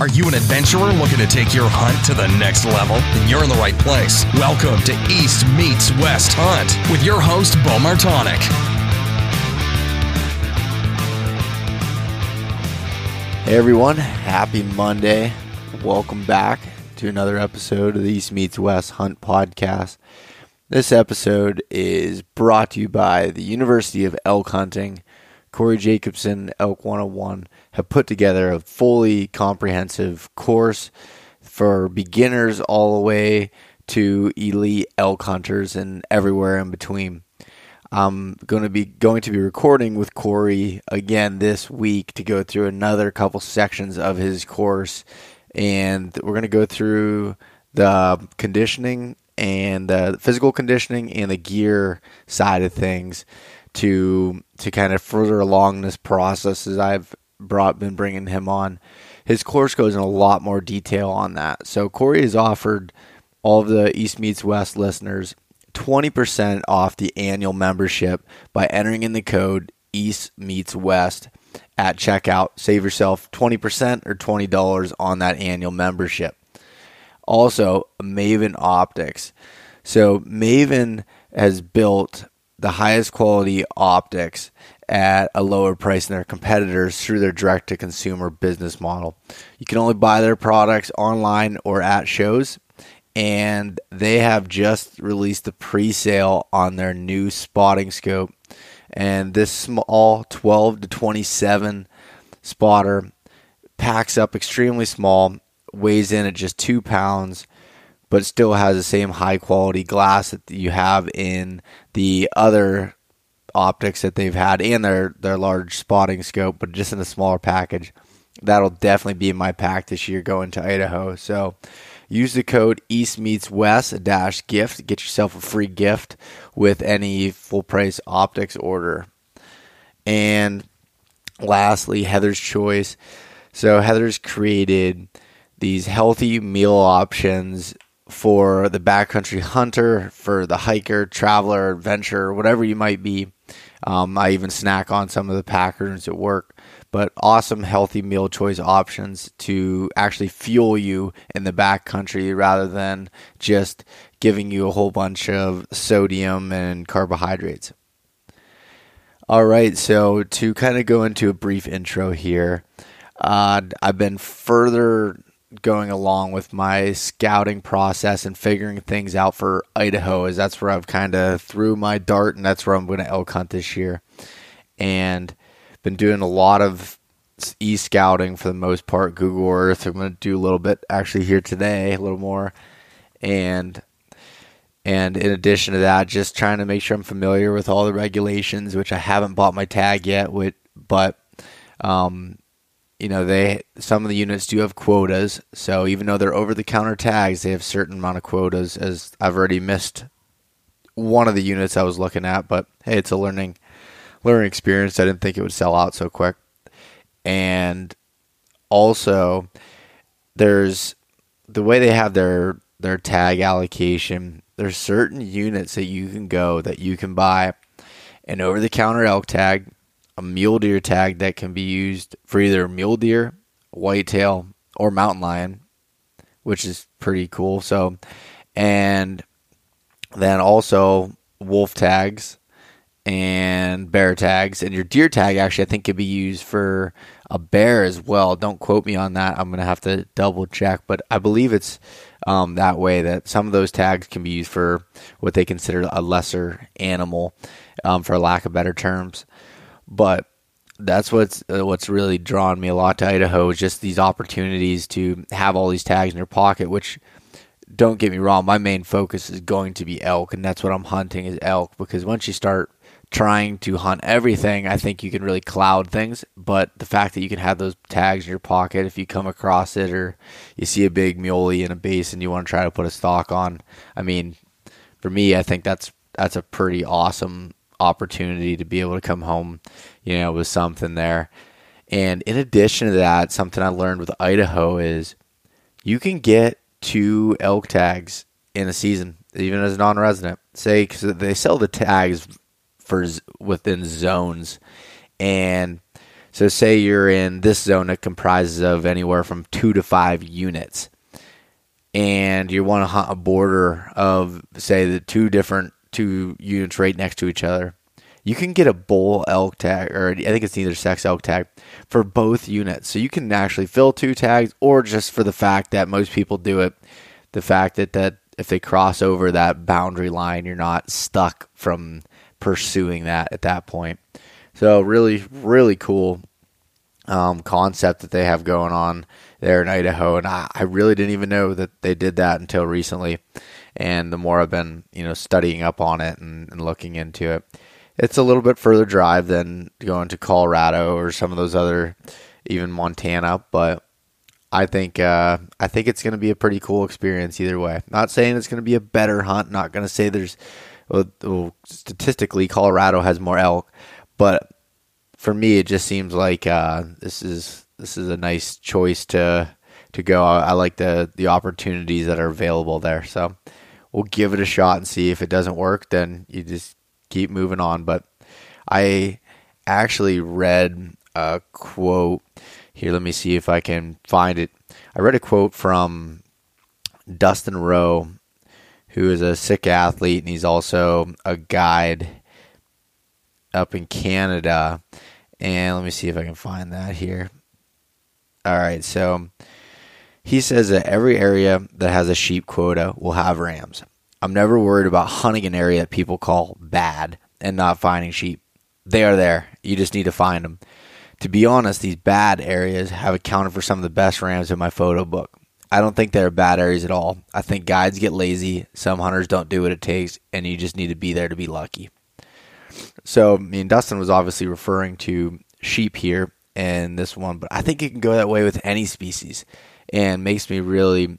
Are you an adventurer looking to take your hunt to the next level? Then you're in the right place. Welcome to East Meets West Hunt with your host, Bo Martonic. Hey everyone, happy Monday. Welcome back to another episode of the East Meets West Hunt Podcast. This episode is brought to you by the University of Elk Hunting. Corey Jacobson, Elk 101, have put together a fully comprehensive course for beginners all the way to elite elk hunters and everywhere in between. I'm going to be recording with Corey again this week to go through another couple sections of his course, and we're going to go through the conditioning and the physical conditioning and the gear side of things to kind of further along this process as I've been bringing him on. His course goes in a lot more detail on that. So Corey has offered all of the East Meets West listeners 20% off the annual membership by entering in the code East Meets West at checkout. Save yourself 20% or $20 on that annual membership. Also, Maven Optics. So Maven has built the highest quality optics at a lower price than their competitors through their direct-to-consumer business model. You can only buy their products online or at shows, and they have just released the pre-sale on their new spotting scope. And this small 12 to 27 spotter packs up extremely small, weighs in at just 2 pounds, but still has the same high-quality glass that you have in the other optics that they've had and their large spotting scope, but just in a smaller package. That'll definitely be in my pack this year going to Idaho. So use the code EastMeetsWest-gift. Get yourself a free gift with any full-price optics order. And lastly, Heather's Choice. So Heather's created these healthy meal options for the backcountry hunter, for the hiker, traveler, adventurer, whatever you might be. I even snack on some of the packers at work, but awesome healthy meal choice options to actually fuel you in the backcountry rather than just giving you a whole bunch of sodium and carbohydrates. All right, so to kind of go into a brief intro here, I've been further going along with my scouting process and figuring things out for Idaho, is that's where I've kind of threw my dart, and that's where I'm going to elk hunt this year. And been doing a lot of e-scouting for the most part, Google Earth. I'm going to do a little bit actually here today, a little more. And in addition to that, just trying to make sure I'm familiar with all the regulations, which I haven't bought my tag yet, but you know, some of the units do have quotas, so even though they're over-the-counter tags, they have certain amount of quotas, as I've already missed one of the units I was looking at, but hey, it's a learning experience. I didn't think it would sell out so quick. And also, there's the way they have their tag allocation, there's certain units that you can go that you can buy an over-the-counter elk tag, a mule deer tag that can be used for either mule deer, whitetail, or mountain lion, which is pretty cool. So, and then also wolf tags and bear tags, and your deer tag actually I think could be used for a bear as well. Don't quote me on that. I'm going to have to double check, but I believe it's that way, that some of those tags can be used for what they consider a lesser animal, for lack of better terms. But that's what's really drawn me a lot to Idaho, is just these opportunities to have all these tags in your pocket, which, don't get me wrong, my main focus is going to be elk, and that's what I'm hunting is elk, because once you start trying to hunt everything, I think you can really cloud things. But the fact that you can have those tags in your pocket, if you come across it or you see a big muley in a basin you want to try to put a stock on, I mean, for me, I think that's a pretty awesome opportunity to be able to come home, you know, with something there. And in addition to that, something I learned with Idaho is you can get 2 elk tags in a season, even as a non-resident. Say, because they sell the tags within zones, and So say you're in this zone that comprises of anywhere from 2 to 5 units, and you want to hunt a border of, say, the two units right next to each other. You can get a bull elk tag, or I think it's either sex elk tag, for both units. So you can actually fill 2 tags, or just for the fact that most people do it, the fact that if they cross over that boundary line, you're not stuck from pursuing that at that point. So really, really cool concept that they have going on there in Idaho. And I really didn't even know that they did that until recently. And the more I've been, studying up on it and looking into it, it's a little bit further drive than going to Colorado or some of those other, even Montana. But I think it's going to be a pretty cool experience either way. Not saying it's going to be a better hunt. Not going to say statistically Colorado has more elk, but for me it just seems like this is a nice choice to go. I like the opportunities that are available there. So we'll give it a shot and see. If it doesn't work, then you just keep moving on. But I actually read a quote here. Let me see if I can find it. I read a quote from Dustin Rowe, who is a Sitka athlete, and he's also a guide up in Canada. And let me see if I can find that here. All right, so he says that every area that has a sheep quota will have rams. I'm never worried about hunting an area that people call bad and not finding sheep. They are there. You just need to find them. To be honest, these bad areas have accounted for some of the best rams in my photo book. I don't think they're bad areas at all. I think guides get lazy. Some hunters don't do what it takes, and you just need to be there to be lucky. So, Dustin was obviously referring to sheep here and this one, but I think it can go that way with any species, and makes me really,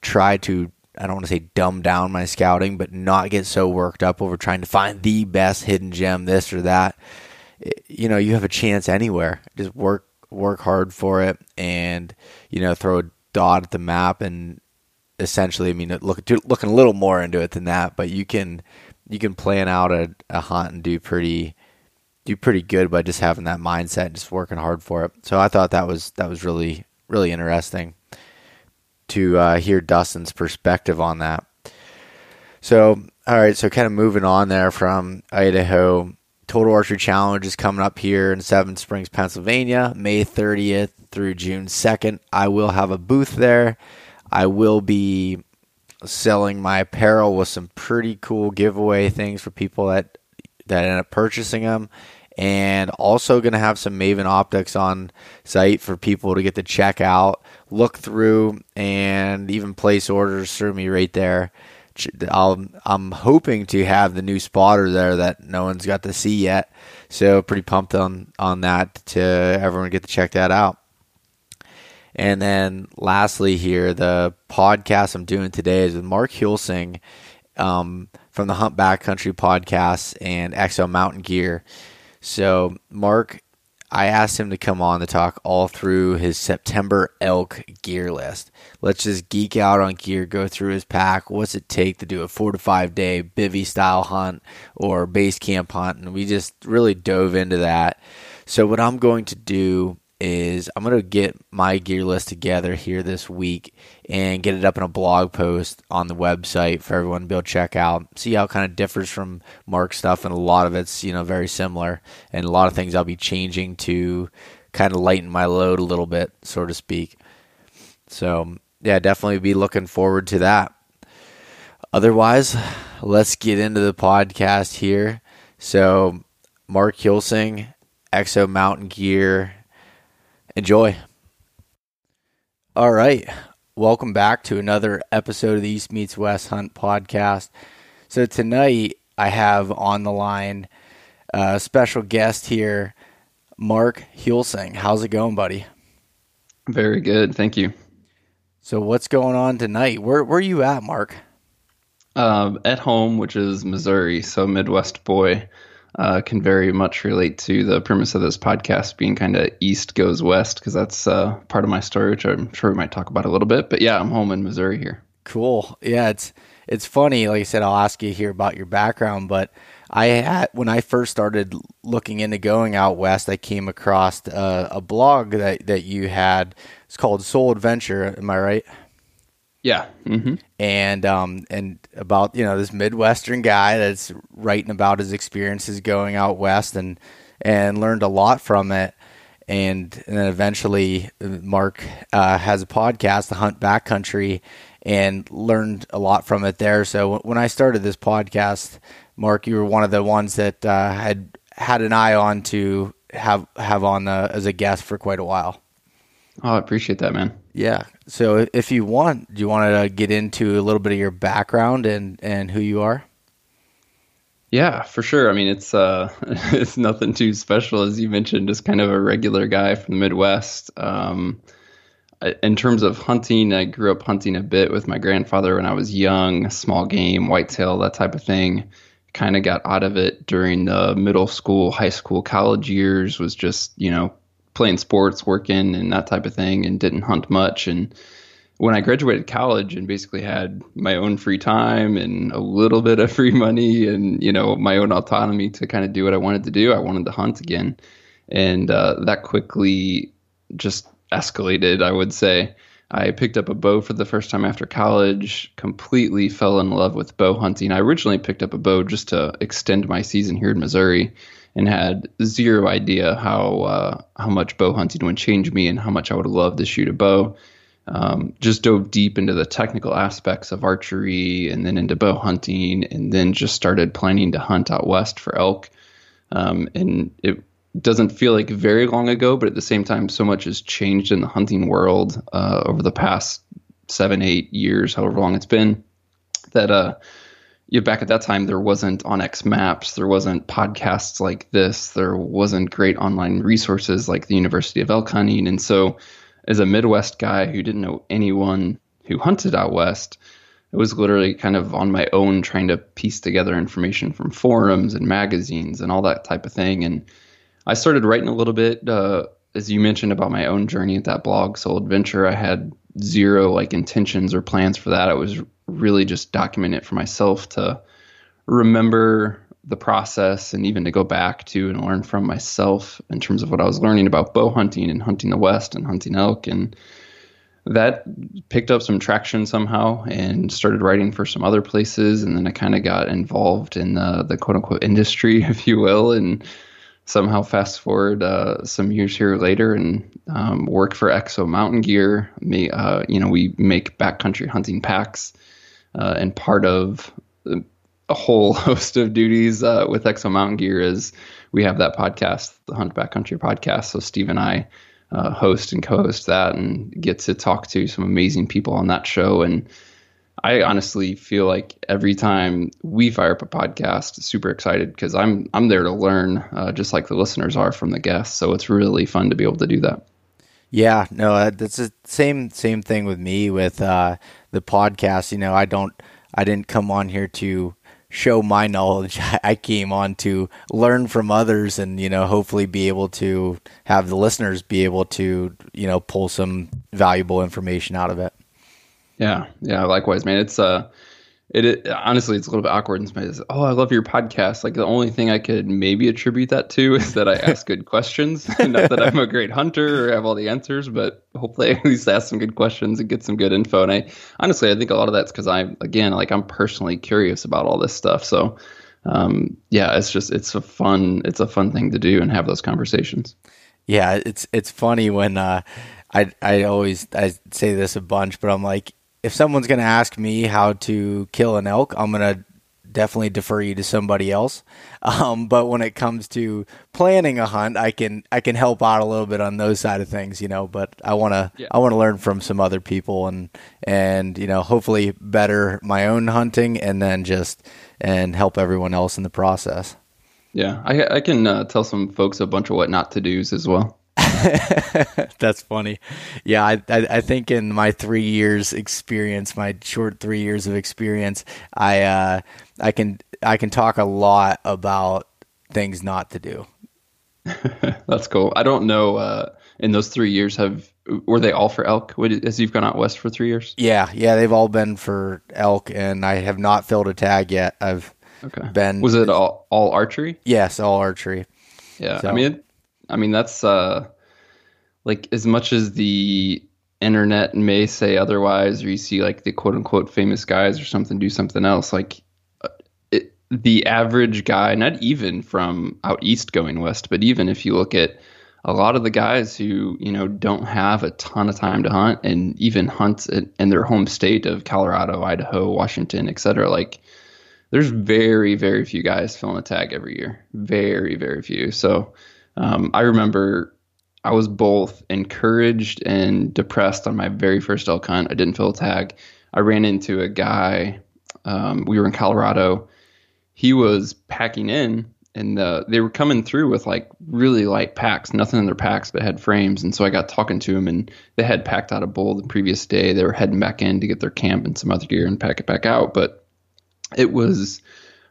try to, I don't want to say dumb down my scouting, but not get so worked up over trying to find the best hidden gem, this or that. You have a chance anywhere. Just work hard for it, and, throw a dot at the map, and essentially, looking a little more into it than that, but you can plan out a hunt and do pretty good by just having that mindset and just working hard for it. So I thought that was really, really interesting to hear Dustin's perspective on that. So, all right, so kind of moving on there from Idaho, Total Archery Challenge is coming up here in Seven Springs, Pennsylvania, May 30th through June 2nd. I will have a booth there. I will be selling my apparel with some pretty cool giveaway things for people that end up purchasing them, and also going to have some Maven Optics on site for people to get to check out, look through, and even place orders through me right there. I'm hoping to have the new spotter there that no one's got to see yet, so pretty pumped on that to everyone get to check that out. And then lastly here, the podcast I'm doing today is with Mark Huelsing from the Hunt Backcountry Podcast and Exo Mountain Gear. So Mark, I asked him to come on to talk all through his September elk gear list. Let's just geek out on gear, go through his pack. What's it take to do a 4 to 5 day bivvy style hunt or base camp hunt? And we just really dove into that. So what I'm going to do is I'm going to get my gear list together here this week and get it up in a blog post on the website for everyone to be able to check out, see how it kind of differs from Mark's stuff, and a lot of it's very similar, and a lot of things I'll be changing to kind of lighten my load a little bit, so to speak. So yeah, definitely be looking forward to that. Otherwise, let's get into the podcast here. So Mark Huelsing, Exo Mountain Gear, enjoy. All right. Welcome back to another episode of the East Meets West Hunt Podcast. So tonight I have on the line a special guest here, Mark Huelsing. How's it going, buddy? Very good. Thank you. So what's going on tonight? Where are you at, Mark? At home, which is Missouri. So Midwest boy. Can very much relate to the premise of this podcast being kind of east goes west, because that's part of my story, which I'm sure we might talk about a little bit. But yeah, I'm home in Missouri here. Cool. Yeah, it's funny. Like I said, I'll ask you here about your background, but I had, when I first started looking into going out west, I came across a blog that you had. It's called Sole Adventure. Am I right? Yeah. Mm-hmm. And about, you know, this Midwestern guy that's writing about his experiences going out west, and learned a lot from it. And then eventually Mark has a podcast, The Hunt Backcountry, and learned a lot from it there. So when I started this podcast, Mark, you were one of the ones that had an eye on to have on as a guest for quite a while. Oh, I appreciate that, man. Yeah. So if you want, do you want to get into a little bit of your background and who you are? Yeah, for sure. I mean, it's nothing too special, as you mentioned, just kind of a regular guy from the Midwest. In terms of hunting, I grew up hunting a bit with my grandfather when I was young, small game, whitetail, that type of thing. Kind of got out of it during the middle school, high school, college years, was just, you know, playing sports, working, and that type of thing, and didn't hunt much. And when I graduated college and basically had my own free time and a little bit of free money and, you know, my own autonomy to kind of do what I wanted to do, I wanted to hunt again. And that quickly just escalated, I would say. I picked up a bow for the first time after college, completely fell in love with bow hunting. I originally picked up a bow just to extend my season here in Missouri, and had zero idea how much bow hunting would change me and how much I would love to shoot a bow. Just dove deep into the technical aspects of archery, and then into bow hunting, and then just started planning to hunt out west for elk. And it doesn't feel like very long ago, but at the same time, so much has changed in the hunting world over the past 7-8 years, however long it's been, that back at that time, there wasn't Onyx Maps, there wasn't podcasts like this, there wasn't great online resources like the University of Elk Hunting. And so as a Midwest guy who didn't know anyone who hunted out west, it was literally kind of on my own trying to piece together information from forums and magazines and all that type of thing. And I started writing a little bit, as you mentioned, about my own journey at that blog, Sole Adventure. I had zero intentions or plans for that. I was really just documenting it for myself to remember the process, and even to go back to and learn from myself in terms of what I was learning about bow hunting and hunting the West and hunting elk. And that picked up some traction somehow, and started writing for some other places. And then I kind of got involved in the quote unquote industry, if you will, and somehow fast forward some years here later, and work for Exo Mountain Gear. We make backcountry hunting packs, and part of a whole host of duties with Exo Mountain Gear is we have that podcast, the Hunt Backcountry Podcast. So Steve and I host and co-host that, and get to talk to some amazing people on that show. And I honestly feel like every time we fire up a podcast, super excited, because I'm there to learn, just like the listeners are from the guests. So it's really fun to be able to do that. Yeah, no, that's the same thing with me with the podcast. You know, I didn't come on here to show my knowledge. I came on to learn from others, and, you know, hopefully be able to have the listeners be able to, you know, pull some valuable information out of it. Yeah. Yeah. Likewise, man. It's honestly, it's a little bit awkward. Oh, I love your podcast. Like, the only thing I could maybe attribute that to is that I ask good questions. Not that I'm a great hunter or have all the answers, but hopefully I at least ask some good questions and get some good info. And I think a lot of that's because I'm personally curious about all this stuff. So, it's a fun thing to do and have those conversations. Yeah. It's funny when, I say this a bunch, but I'm like, if someone's going to ask me how to kill an elk, I'm going to definitely defer you to somebody else. But when it comes to planning a hunt, I can help out a little bit on those side of things, you know, but I want to learn from some other people and, you know, hopefully better my own hunting and help everyone else in the process. Yeah. I can tell some folks a bunch of what not to do's as well. That's funny. Yeah, I think in my 3 years experience, my short 3 years of experience, I can talk a lot about things not to do. That's cool. I don't know. In those 3 years, were they all for elk? As you've gone out west for 3 years? Yeah, they've all been for elk, and I have not filled a tag yet. I've Okay. Ben, was it all archery? Yes, all archery. Yeah. So, I mean that's like, as much as the internet may say otherwise, or you see like the quote unquote famous guys or something do something else, like the average guy, not even from out east going west, but even if you look at a lot of the guys who, you know, don't have a ton of time to hunt and even hunt in their home state of Colorado, Idaho, Washington, etc. Like, there's very, very few guys filling a tag every year. Very, very few. So I remember I was both encouraged and depressed on my very first elk hunt. I didn't fill a tag. I ran into a guy. We were in Colorado. He was packing in. And they were coming through with like really light packs, nothing in their packs, but had frames. And so I got talking to them, and they had packed out a bull the previous day. They were heading back in to get their camp and some other gear and pack it back out. But it was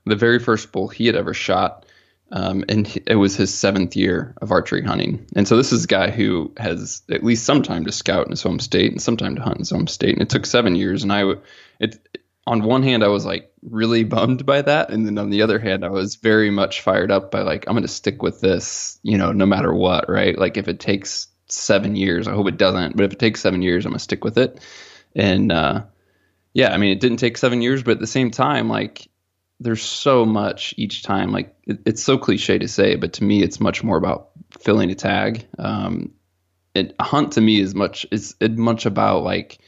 the very first bull he had ever shot. And it was his 7th year of archery hunting. And so this is a guy who has at least some time to scout in his home state and some time to hunt in his home state. And it took 7 years. And on one hand, I was like really bummed by that. And then on the other hand, I was very much fired up by like, I'm going to stick with this, you know, no matter what, right? Like, if it takes 7 years, I hope it doesn't, but if it takes 7 years, I'm going to stick with it. And yeah, I mean, it didn't take 7 years, but at the same time, like, there's so much each time. Like, it's so cliche to say, but to me, it's much more about filling a tag. A hunt to me is much about like,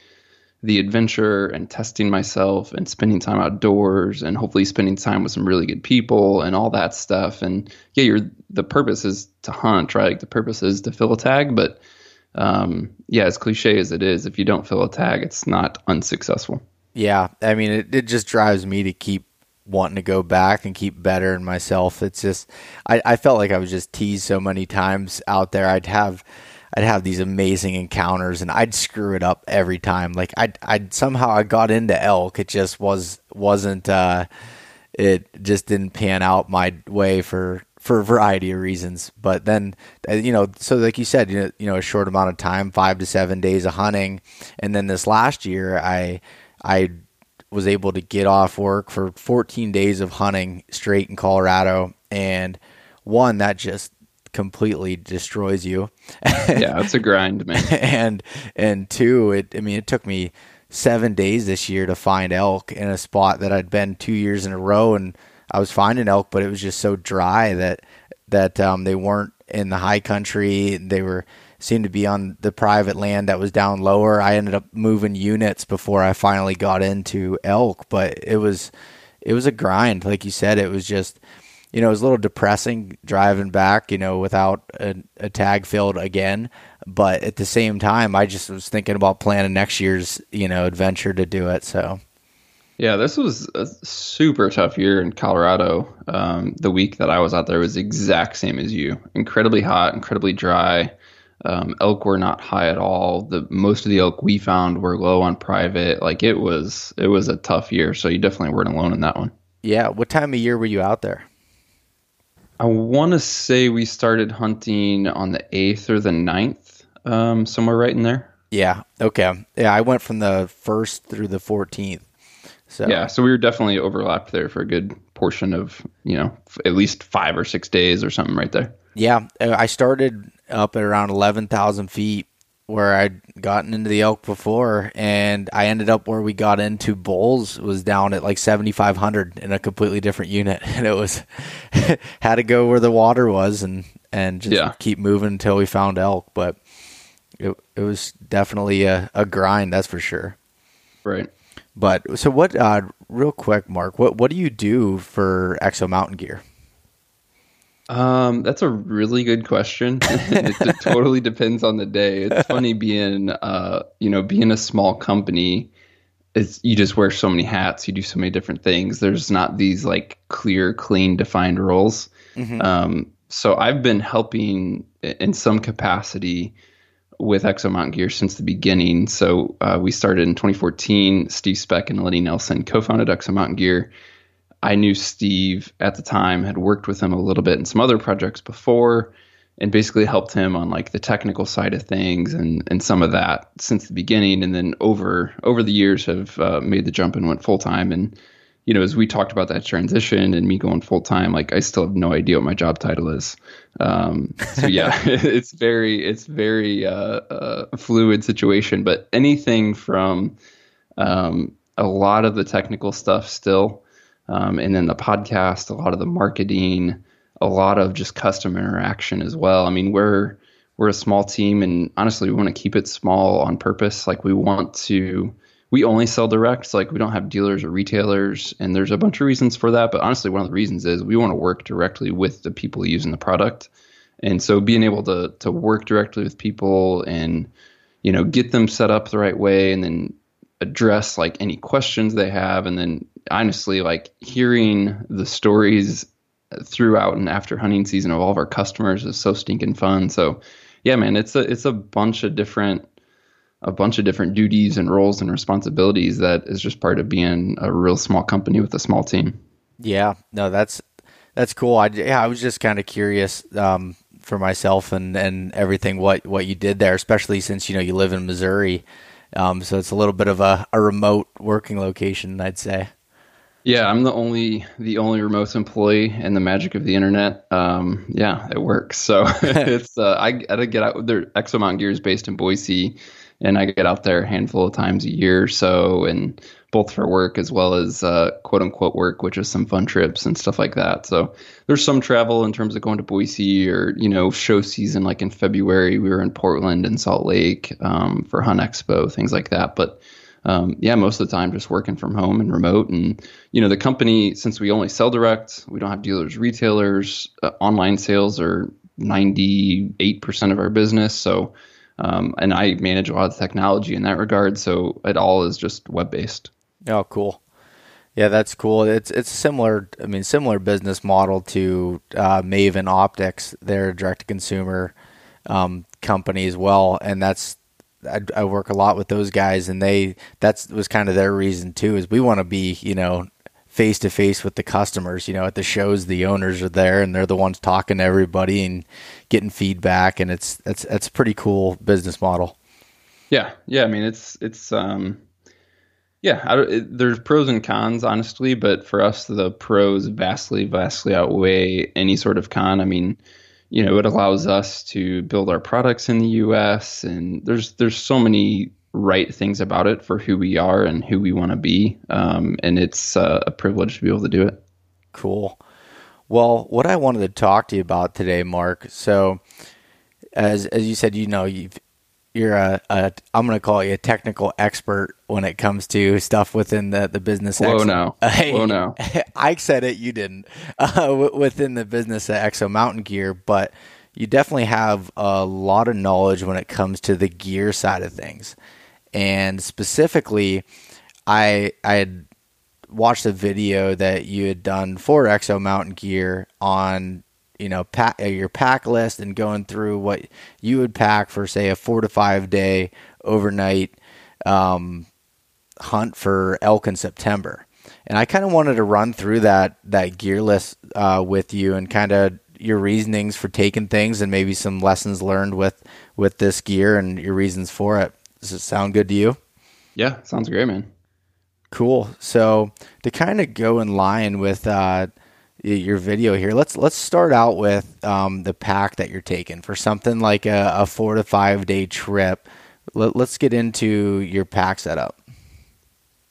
the adventure and testing myself and spending time outdoors and hopefully spending time with some really good people and all that stuff. And yeah, the purpose is to hunt, right? Like, the purpose is to fill a tag, but yeah, as cliche as it is, if you don't fill a tag, it's not unsuccessful. Yeah. I mean, it just drives me to keep wanting to go back and keep bettering myself. It's just, I felt like I was just teased so many times out there. I'd have these amazing encounters, and I'd screw it up every time. Like, I got into elk. It just wasn't didn't pan out my way for a variety of reasons. But then, you know, so like you said, you know, a short amount of time, 5 to 7 days of hunting. And then this last year, I was able to get off work for 14 days of hunting straight in Colorado. And one, that just completely destroys you. Yeah, it's a grind, man. and two, it took me 7 days this year to find elk in a spot that I'd been 2 years in a row, and I was finding elk, but it was just so dry that they weren't in the high country. They seemed to be on the private land that was down lower. I ended up moving units before I finally got into elk, but it was a grind. Like you said, it was just, you know, it was a little depressing driving back, you know, without a tag filled again. But at the same time, I just was thinking about planning next year's, you know, adventure to do it. So, yeah, this was a super tough year in Colorado. The week that I was out there was the exact same as you. Incredibly hot, incredibly dry. Elk were not high at all. Most of the elk we found were low on private. Like, it was a tough year. So you definitely weren't alone in that one. Yeah. What time of year were you out there? I want to say we started hunting on the 8th or the 9th, somewhere right in there. Yeah. Okay. Yeah. I went from the 1st through the 14th. So yeah. So we were definitely overlapped there for a good portion of, you know, at least 5 or 6 days or something right there. Yeah. I started up at around 11,000 feet where I'd gotten into the elk before, and I ended up where we got into bulls was down at like 7,500 in a completely different unit. And it was, had to go where the water was and just keep moving until we found elk. But it was definitely a grind. That's for sure. Right. But so what, real quick, Mark, what do you do for Exo Mountain Gear? That's a really good question. It totally depends on the day. It's funny being a small company, you just wear so many hats, you do so many different things. There's not these like clear, clean, defined roles. Mm-hmm. So I've been helping in some capacity with Exo Mountain Gear since the beginning. So we started in 2014. Steve Speck and Lenny Nelson co-founded Exo Mountain Gear. I knew Steve at the time, had worked with him a little bit in some other projects before, and basically helped him on like the technical side of things and some of that since the beginning. And then over the years have made the jump and went full time. And you know, as we talked about that transition and me going full time, like I still have no idea what my job title is. So yeah, it's very fluid situation, but anything from a lot of the technical stuff still. And then the podcast, a lot of the marketing, a lot of just customer interaction as well. I mean, we're a small team, and honestly, we want to keep it small on purpose. Like we only sell direct. Like we don't have dealers or retailers, and there's a bunch of reasons for that. But honestly, one of the reasons is we want to work directly with the people using the product. And so being able to work directly with people and, you know, get them set up the right way and then address like any questions they have. And then honestly, like hearing the stories throughout and after hunting season of all of our customers is so stinking fun. So yeah, man, it's a bunch of different duties and roles and responsibilities that is just part of being a real small company with a small team. Yeah, no, that's cool. I was just kind of curious for myself and everything, what you did there, especially since, you know, you live in Missouri. So it's a little bit of a remote working location, I'd say. Yeah, I'm the only remote employee, and the magic of the internet. Yeah, it works. So it's I get out there. Exo Mountain Gear is based in Boise, and I get out there a handful of times a year or so, and both for work as well as quote unquote work, which is some fun trips and stuff like that. So there's some travel in terms of going to Boise or, you know, show season. Like in February, we were in Portland and Salt Lake for Hunt Expo, things like that. But yeah, most of the time just working from home and remote. And, you know, the company, since we only sell direct, we don't have dealers, retailers, online sales are 98% of our business. So, and I manage a lot of technology in that regard. So it all is just web-based. Oh, cool. Yeah, that's cool. It's similar. I mean, similar business model to Maven Optics, their direct-to-consumer company as well. And that's, I work a lot with those guys, and that was kind of their reason too, is we want to be, you know, face to face with the customers. You know, at the shows, the owners are there and they're the ones talking to everybody and getting feedback. And it's a pretty cool business model. Yeah. Yeah. I mean, there's pros and cons, honestly, but for us, the pros vastly, vastly outweigh any sort of con. I mean, you know, it allows us to build our products in the U.S. and there's so many right things about it for who we are and who we want to be. And it's a privilege to be able to do it. Cool. Well, what I wanted to talk to you about today, Mark. So as you said, you know, you're I'm going to call you a technical expert when it comes to stuff within the business. Oh no. I said it, you didn't, within the business at Exo Mountain Gear, but you definitely have a lot of knowledge when it comes to the gear side of things. And specifically, I had watched a video that you had done for Exo Mountain Gear on, you know, your pack list and going through what you would pack for, say, a 4 to 5 day overnight hunt for elk in September. And I kind of wanted to run through that gear list with you and kind of your reasonings for taking things and maybe some lessons learned with this gear and your reasons for it. Does it sound good to you? Yeah, sounds great, man. Cool. So to kind of go in line with your video here, let's start out with the pack that you're taking for something like a 4 to 5 day trip. Let's get into your pack setup.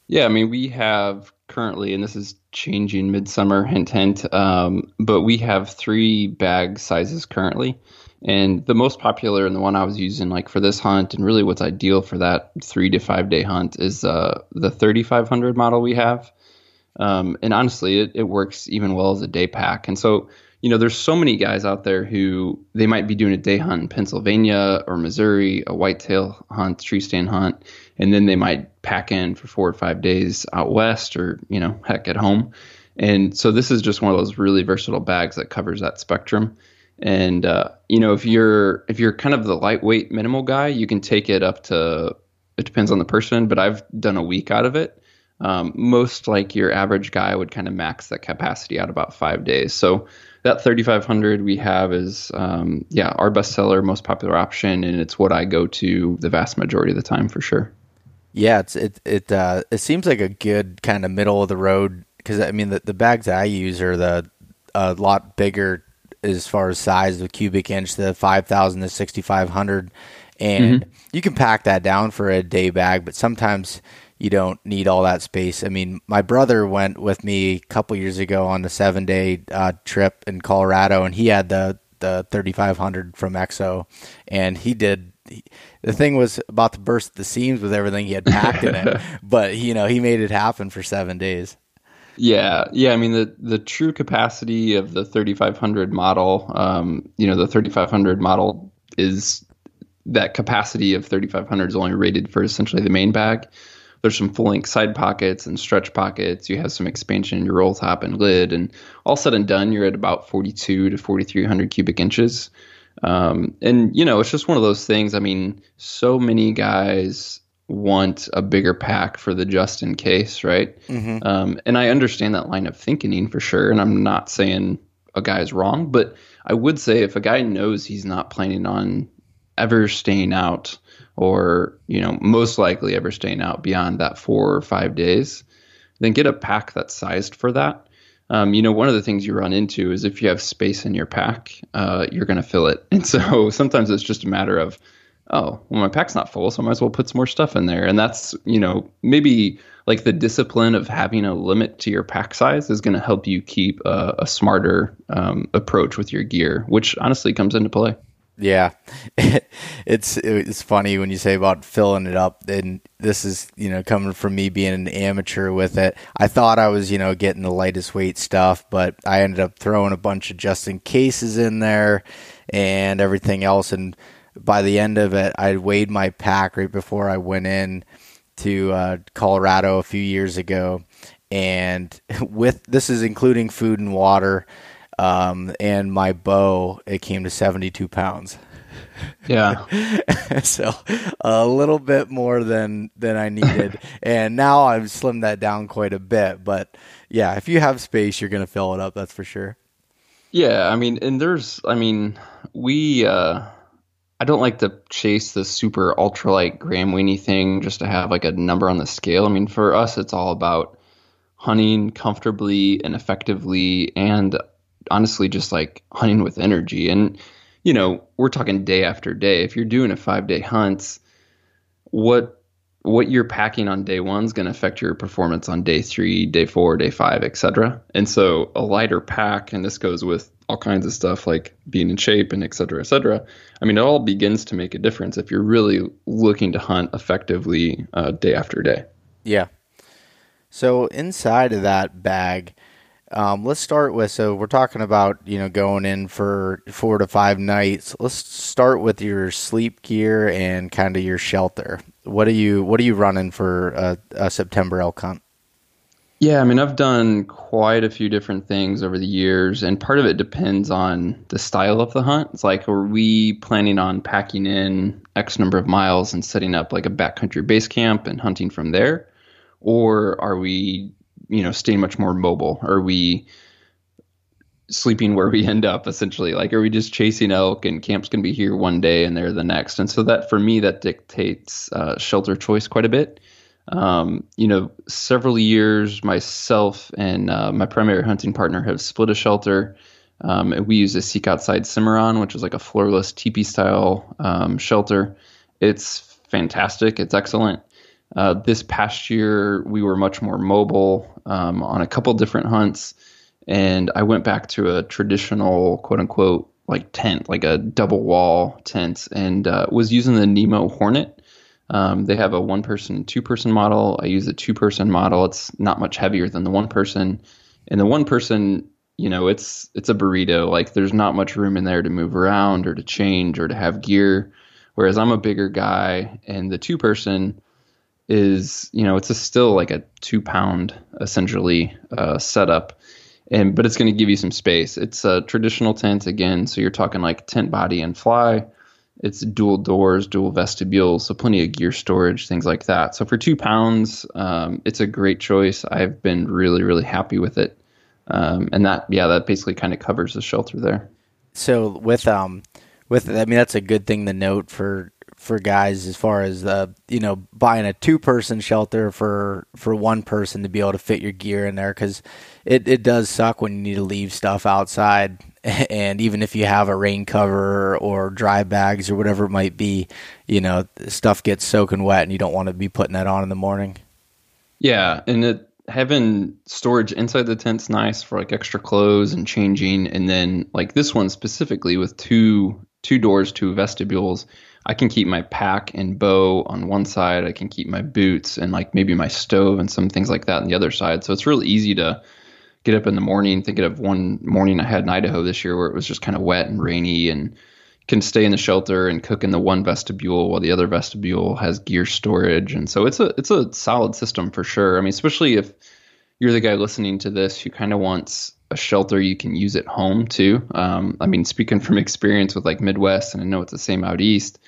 Yeah, I mean, we have currently, and this is changing midsummer, hint, hint, but we have three bag sizes currently. And the most popular and the one I was using like for this hunt and really what's ideal for that 3 to 5 day hunt is the 3500 model we have. And honestly, it works even well as a day pack. And so, you know, there's so many guys out there who they might be doing a day hunt in Pennsylvania or Missouri, a whitetail hunt, tree stand hunt, and then they might pack in for 4 or 5 days out west or, you know, heck, at home. And so this is just one of those really versatile bags that covers that spectrum. And, you know, if you're kind of the lightweight minimal guy, you can take it up to, it depends on the person, but I've done a week out of it. Most like your average guy would kind of max that capacity out about 5 days. So that 3,500 we have is, our bestseller, most popular option. And it's what I go to the vast majority of the time for sure. Yeah. It seems like a good kind of middle of the road because I mean the bags I use are a lot bigger as far as size, the cubic inch, the 5,000 to 6,500, and you can pack that down for a day bag, but sometimes you don't need all that space. I mean, my brother went with me a couple years ago on the 7-day trip in Colorado, and he had the 3,500 from Exo, and he did. The thing was about to burst at the seams with everything he had packed in it, but you know, he made it happen for 7 days. Yeah. I mean, the true capacity of the 3,500 model, the 3,500 model is that capacity of 3,500 is only rated for essentially the main bag. There's some full length side pockets and stretch pockets. You have some expansion in your roll top and lid, and all said and done, you're at about 42 to 4,300 cubic inches. And you know, it's just one of those things. I mean, so many guys want a bigger pack for the just in case, right? And I understand that line of thinking for sure. And I'm not saying a guy is wrong, but I would say if a guy knows he's not planning on ever staying out, or, you know, most likely ever staying out beyond that 4 or 5 days, then get a pack that's sized for that. One of the things you run into is if you have space in your pack, you're going to fill it. And so sometimes it's just a matter of, oh, well, my pack's not full, so I might as well put some more stuff in there. And that's, you know, maybe like the discipline of having a limit to your pack size is going to help you keep a smarter approach with your gear, which honestly comes into play. Yeah, it's funny when you say about filling it up, and this is, you know, coming from me being an amateur with it. I thought I was, you know, getting the lightest weight stuff, but I ended up throwing a bunch of just in cases in there and everything else. And by the end of it, I weighed my pack right before I went in to Colorado a few years ago, and with this is including food and water. And my bow, it came to 72 pounds. Yeah. So a little bit more than I needed. And now I've slimmed that down quite a bit, but yeah, if you have space, you're going to fill it up. That's for sure. Yeah. I mean, and I don't like to chase the super ultralight gram weenie thing just to have like a number on the scale. I mean, for us, it's all about hunting comfortably and effectively, and honestly just like hunting with energy. And you know, we're talking day after day. If you're doing a 5-day hunt, what you're packing on day one is going to affect your performance on day 3, day 4, day 5, etc. And so a lighter pack, and this goes with all kinds of stuff like being in shape and etc., etc. I mean, it all begins to make a difference if you're really looking to hunt effectively day after day. Yeah. So inside of that bag, let's start with, so we're talking about, you know, going in for 4 to 5 nights. Let's start with your sleep gear and kind of your shelter. What are you running for a September elk hunt? Yeah, I mean, I've done quite a few different things over the years, and part of it depends on the style of the hunt. It's like, are we planning on packing in X number of miles and setting up like a backcountry base camp and hunting from there? Or are we, you know, staying much more mobile? Are we sleeping where we end up, essentially? Like, are we just chasing elk and camp's going to be here one day and there the next? And so that, for me, that dictates shelter choice quite a bit. Several years, myself and my primary hunting partner have split a shelter. And we use a Seek Outside Cimarron, which is like a floorless teepee-style shelter. It's fantastic. It's excellent. This past year, we were much more mobile on a couple different hunts, and I went back to a traditional, quote unquote, like tent, like a double wall tent, and was using the Nemo Hornet. They have a 1-person and 2-person model. I use the 2-person model. It's not much heavier than the 1-person, and the 1-person, you know, it's a burrito. Like, there's not much room in there to move around or to change or to have gear. Whereas I'm a bigger guy, and the 2-person is, you know, it's still like a 2-pound essentially setup, but it's going to give you some space. It's a traditional tent again, so you're talking like tent body and fly. It's dual doors, dual vestibules, so plenty of gear storage, things like that. So for 2 pounds, it's a great choice. I've been really, really happy with it, and that basically kind of covers the shelter there. So with I mean, that's a good thing to note for for guys as far as, you know, buying a 2-person shelter for 1 person to be able to fit your gear in there. Cause it does suck when you need to leave stuff outside. And even if you have a rain cover or dry bags or whatever it might be, you know, stuff gets soaking wet and you don't want to be putting that on in the morning. Yeah. And having storage inside the tent's nice for like extra clothes and changing. And then like this one specifically with two doors, 2 vestibules, I can keep my pack and bow on one side. I can keep my boots and like maybe my stove and some things like that on the other side. So it's really easy to get up in the morning. Thinking of one morning I had in Idaho this year where it was just kind of wet and rainy, and can stay in the shelter and cook in the one vestibule while the other vestibule has gear storage. And so it's a solid system for sure. I mean, especially if you're the guy listening to this who kind of wants a shelter you can use at home too. I mean, speaking from experience with like Midwest, and I know it's the same out East,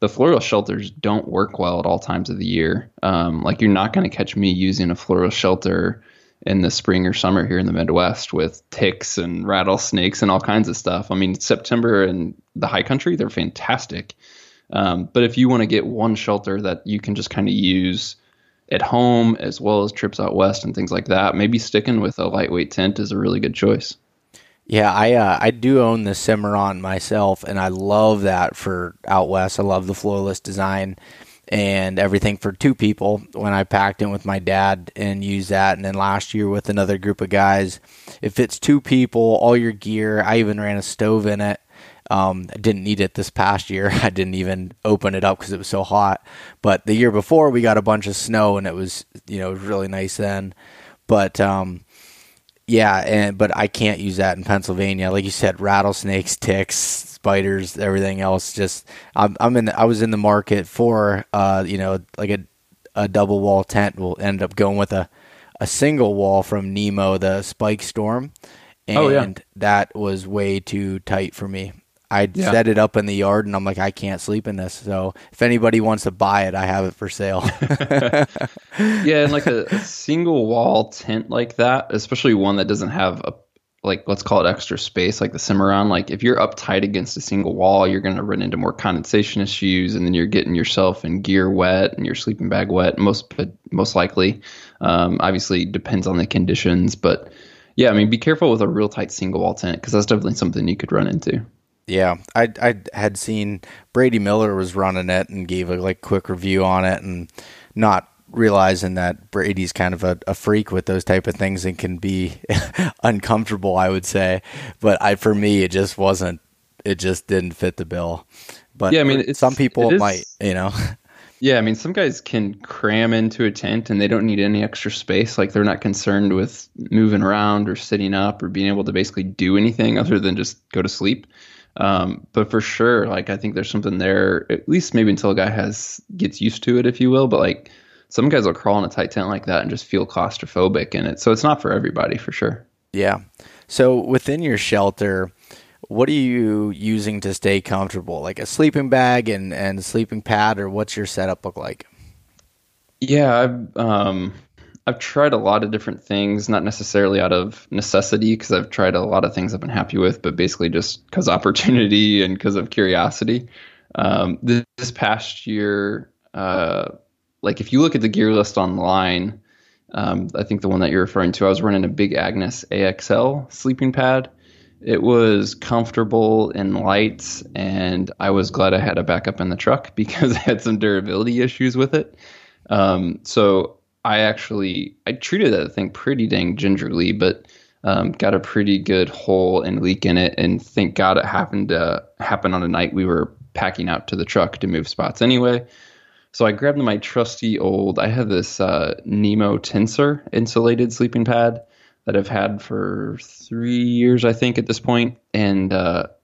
the floral shelters don't work well at all times of the year. Like you're not going to catch me using a floral shelter in the spring or summer here in the Midwest with ticks and rattlesnakes and all kinds of stuff. I mean, September and the high country, they're fantastic. But if you want to get one shelter that you can just kind of use at home as well as trips out west and things like that, maybe sticking with a lightweight tent is a really good choice. Yeah, I do own the Cimarron myself, and I love that for out west. I love the flowless design and everything for 2 people when I packed in with my dad and used that. And then last year with another group of guys, it fits 2 people, all your gear. I even ran a stove in it. I didn't need it this past year. I didn't even open it up because it was so hot. But the year before, we got a bunch of snow, and it was, you know, really nice then. But yeah, but I can't use that in Pennsylvania. Like you said, rattlesnakes, ticks, spiders, everything else. Just I was in the market for you know, like a double wall tent. We'll end up going with a single wall from Nemo, the Spike Storm, and oh, yeah, that was way too tight for me. I set it up in the yard, and I'm like, I can't sleep in this. So if anybody wants to buy it, I have it for sale. Yeah, and like a single wall tent like that, especially one that doesn't have a, like, let's call it extra space, like the Cimarron. Like if you're up tight against a single wall, you're going to run into more condensation issues, and then you're getting yourself in gear wet and your sleeping bag wet, most likely. Obviously depends on the conditions, but yeah, I mean, be careful with a real tight single wall tent, because that's definitely something you could run into. Yeah, I had seen Brady Miller was running it and gave a like quick review on it, and not realizing that Brady's kind of a freak with those type of things and can be uncomfortable, I would say. But for me, it just wasn't. It just didn't fit the bill. But yeah, I mean, some people might, you know. Yeah, I mean, some guys can cram into a tent and they don't need any extra space. Like they're not concerned with moving around or sitting up or being able to basically do anything other than just go to sleep. But for sure, like I think there's something there, at least maybe until a guy gets used to it, if you will. But like some guys will crawl in a tight tent like that and just feel claustrophobic in it. So it's not for everybody, for sure. Yeah. So within your shelter, what are you using to stay comfortable? Like a sleeping bag and a sleeping pad, or what's your setup look like? Yeah, I've tried a lot of different things, not necessarily out of necessity, because I've tried a lot of things I've been happy with, but basically just because opportunity and because of curiosity. This past year, like if you look at the gear list online, I think the one that you're referring to, I was running a Big Agnes AXL sleeping pad. It was comfortable and light, and I was glad I had a backup in the truck because I had some durability issues with it. So I treated that thing pretty dang gingerly, but got a pretty good hole and leak in it. And thank God it happened to happen on a night we were packing out to the truck to move spots anyway. So I grabbed my trusty old, I had this Nemo Tensor insulated sleeping pad that I've had for 3 years, I think, at this point. And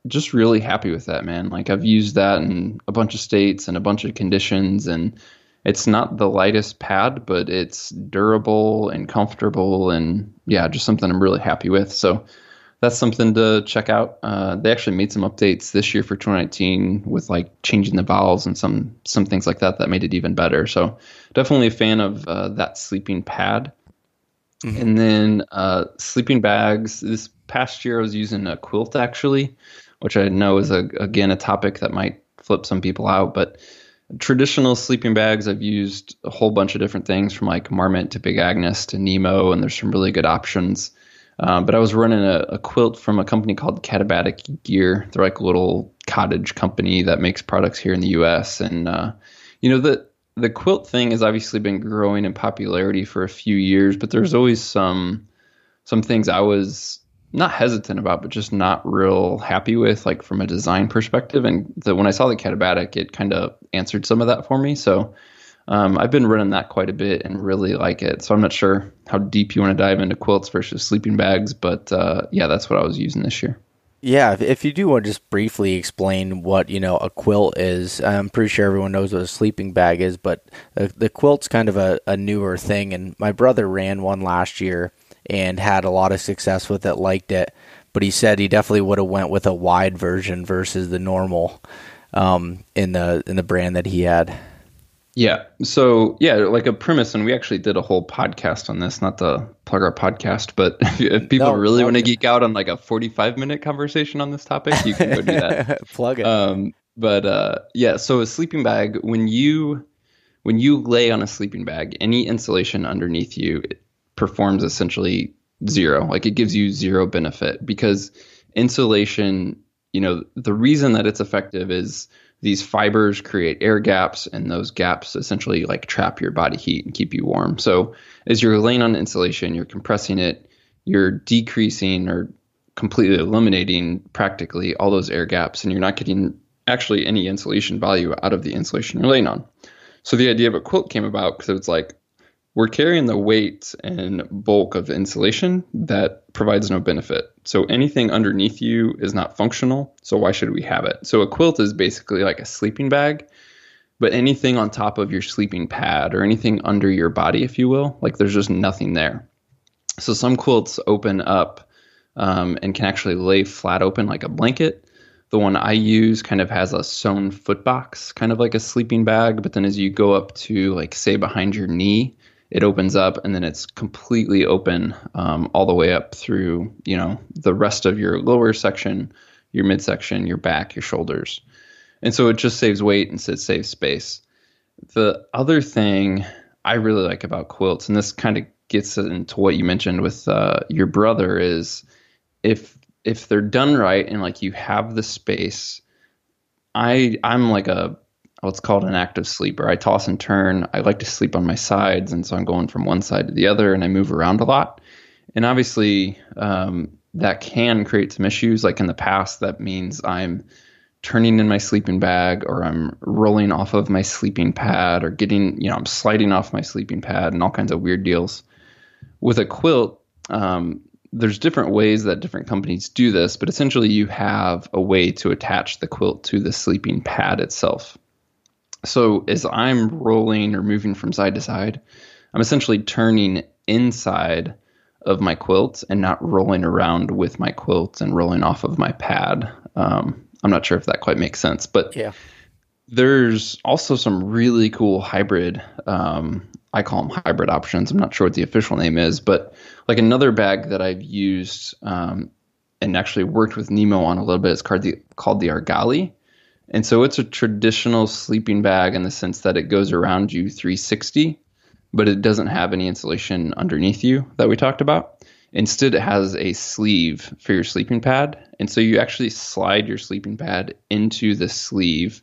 just really happy with that, man. Like I've used that in a bunch of states and a bunch of conditions, and it's not the lightest pad, but it's durable and comfortable, and yeah, just something I'm really happy with. So that's something to check out. They actually made some updates this year for 2019 with like changing the valves and some things like that made it even better. So definitely a fan of that sleeping pad. Mm-hmm. And then sleeping bags. This past year I was using a quilt, actually, which I know is, again, a topic that might flip some people out, but Traditional sleeping bags, I've used a whole bunch of different things, from like Marmot to Big Agnes to Nemo, and there's some really good options. But I was running a quilt from a company called Katabatic Gear. They're like a little cottage company that makes products here in the U.S. And, you know, the quilt thing has obviously been growing in popularity for a few years, but there's always some things I was not hesitant about, but just not real happy with, like from a design perspective. And when I saw the Katabatic, it kind of answered some of that for me. So I've been running that quite a bit and really like it. So I'm not sure how deep you want to dive into quilts versus sleeping bags, but yeah, that's what I was using this year. Yeah, if you do want to just briefly explain what, you know, a quilt is. I'm pretty sure everyone knows what a sleeping bag is, but the quilt's kind of a newer thing. And my brother ran one last year and had a lot of success with it, liked it. But he said he definitely would have went with a wide version versus the normal in the brand that he had. Yeah. So yeah, like a premise, and we actually did a whole podcast on this, not to plug our podcast, but if people really want to geek out on like a 45-minute conversation on this topic, you can go do that. Plug it. Yeah, so a sleeping bag, when you lay on a sleeping bag, any insulation underneath you performs essentially zero. Like it gives you zero benefit, because insulation, you know, the reason that it's effective is these fibers create air gaps, and those gaps essentially like trap your body heat and keep you warm. So as you're laying on insulation, you're compressing it, you're decreasing or completely eliminating practically all those air gaps, and you're not getting actually any insulation value out of the insulation you're laying on. So the idea of a quilt came about because it's like, we're carrying the weight and bulk of insulation that provides no benefit. So anything underneath you is not functional, so why should we have it? So a quilt is basically like a sleeping bag, but anything on top of your sleeping pad or anything under your body, if you will, like there's just nothing there. So some quilts open up and can actually lay flat open like a blanket. The one I use kind of has a sewn foot box, kind of like a sleeping bag, but then as you go up to like say behind your knee, it opens up, and then it's completely open all the way up through, you know, the rest of your lower section, your midsection, your back, your shoulders. And so it just saves weight and it saves space. The other thing I really like about quilts, and this kind of gets into what you mentioned with your brother, is if they're done right and like you have the space, I'm like a, let's call it an active sleeper. I toss and turn. I like to sleep on my sides, and so I'm going from one side to the other, and I move around a lot. And obviously, that can create some issues. Like in the past, that means I'm turning in my sleeping bag, or I'm rolling off of my sleeping pad, or getting, you know, I'm sliding off my sleeping pad, and all kinds of weird deals. With a quilt, there's different ways that different companies do this, but essentially you have a way to attach the quilt to the sleeping pad itself. So as I'm rolling or moving from side to side, I'm essentially turning inside of my quilt and not rolling around with my quilt and rolling off of my pad. I'm not sure if that quite makes sense, but yeah. There's also some really cool hybrid, I call them hybrid options. I'm not sure what the official name is, but like another bag that I've used and actually worked with Nemo on a little bit, it's called the Argali. And so it's a traditional sleeping bag in the sense that it goes around you 360, but it doesn't have any insulation underneath you that we talked about. Instead, it has a sleeve for your sleeping pad. And so you actually slide your sleeping pad into the sleeve.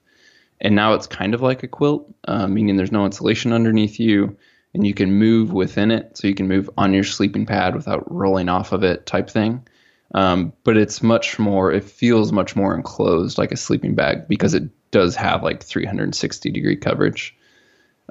And now it's kind of like a quilt, meaning there's no insulation underneath you, and you can move within it. So you can move on your sleeping pad without rolling off of it type thing. But it's much more, it feels much more enclosed like a sleeping bag because it does have like 360-degree coverage.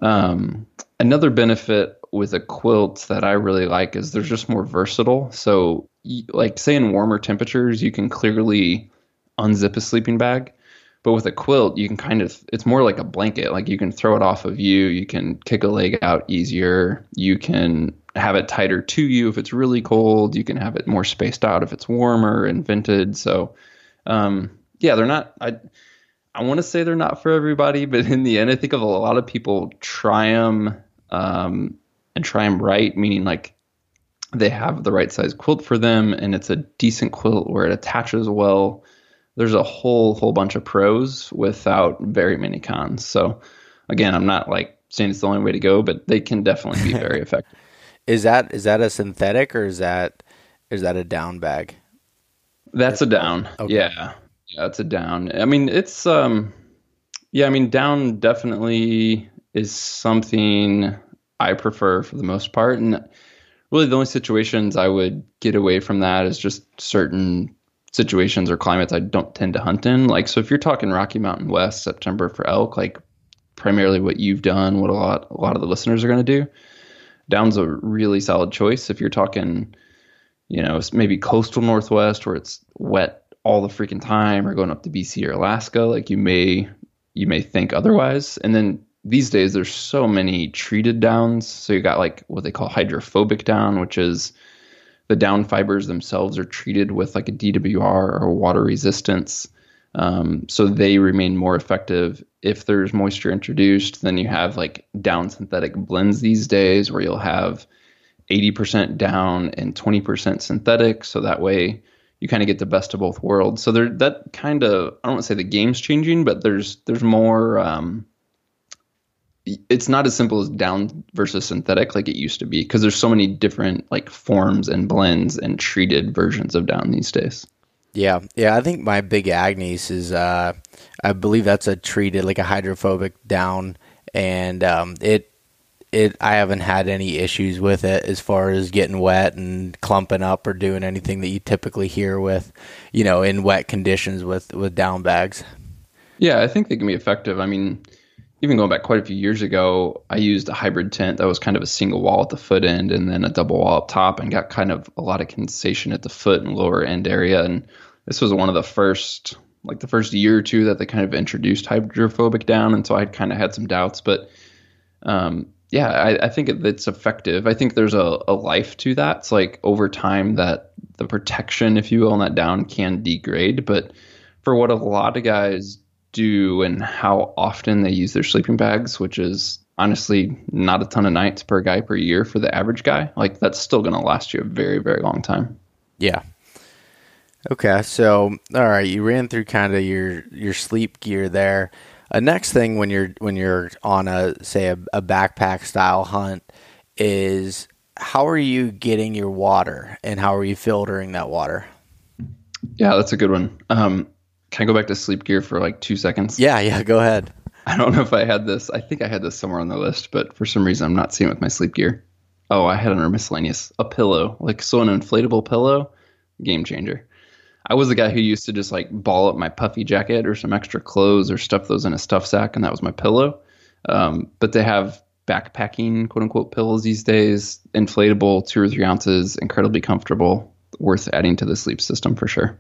Another benefit with a quilt that I really like is they're just more versatile. So like say in warmer temperatures, you can clearly unzip a sleeping bag, but with a quilt, you can kind of, it's more like a blanket. Like you can throw it off of you. You can kick a leg out easier. You can have it tighter to you if it's really cold. You can have it more spaced out if it's warmer and vented. So yeah, they're not, I want to say they're not for everybody, but in the end, I think of a lot of people try them right, meaning like they have the right size quilt for them, and it's a decent quilt where it attaches well. There's a whole bunch of pros without very many cons. So again, I'm not like saying it's the only way to go, but they can definitely be very effective. Is that a synthetic or is that a down bag? That's a down. Okay. Yeah, it's a down. I mean, it's down definitely is something I prefer for the most part. And really the only situations I would get away from that is just certain situations or climates I don't tend to hunt in. Like, so if you're talking Rocky Mountain West, September for elk, like primarily what you've done, what a lot of the listeners are going to do, down's a really solid choice. If you're talking, maybe coastal Northwest where it's wet all the freaking time, or going up to BC or Alaska, like you may think otherwise. And then these days there's so many treated downs. So you got like what they call hydrophobic down, which is the down fibers themselves are treated with like a DWR or water resistance. So they remain more effective if there's moisture introduced. Then you have like down synthetic blends these days where you'll have 80% down and 20% synthetic. So that way you kind of get the best of both worlds. So there, that kind of, I don't want to say the game's changing, but there's more, it's not as simple as down versus synthetic like it used to be, because there's so many different like forms and blends and treated versions of down these days. Yeah. I think my big Agnes is, I believe that's a treated, like a hydrophobic down, and I haven't had any issues with it as far as getting wet and clumping up or doing anything that you typically hear with, in wet conditions with down bags. Yeah, I think they can be effective. I mean, even going back quite a few years ago, I used a hybrid tent that was kind of a single wall at the foot end and then a double wall up top, and got kind of a lot of condensation at the foot and lower end area. And this was one of the first, like the first year or two that they kind of introduced hydrophobic down. And so I kind of had some doubts, but I think it's effective. I think there's a life to that. It's like over time that the protection, if you will, on that down can degrade. But for what a lot of guys do and how often they use their sleeping bags, which is honestly not a ton of nights per guy per year for the average guy, like that's still going to last you a very, very long time. Yeah. Okay. So, all right. You ran through kind of your sleep gear there. Next thing when you're on a backpack style hunt is how are you getting your water and how are you filtering that water? Yeah, that's a good one. Can I go back to sleep gear for like 2 seconds? Yeah, go ahead. I don't know if I had this. I think I had this somewhere on the list, but for some reason I'm not seeing it with my sleep gear. Oh, I had under miscellaneous, a pillow. Like, so an inflatable pillow, game changer. I was the guy who used to just like ball up my puffy jacket or some extra clothes or stuff those in a stuff sack, and that was my pillow. But they have backpacking, quote unquote, pillows these days, inflatable, 2 or 3 ounces, incredibly comfortable, worth adding to the sleep system for sure.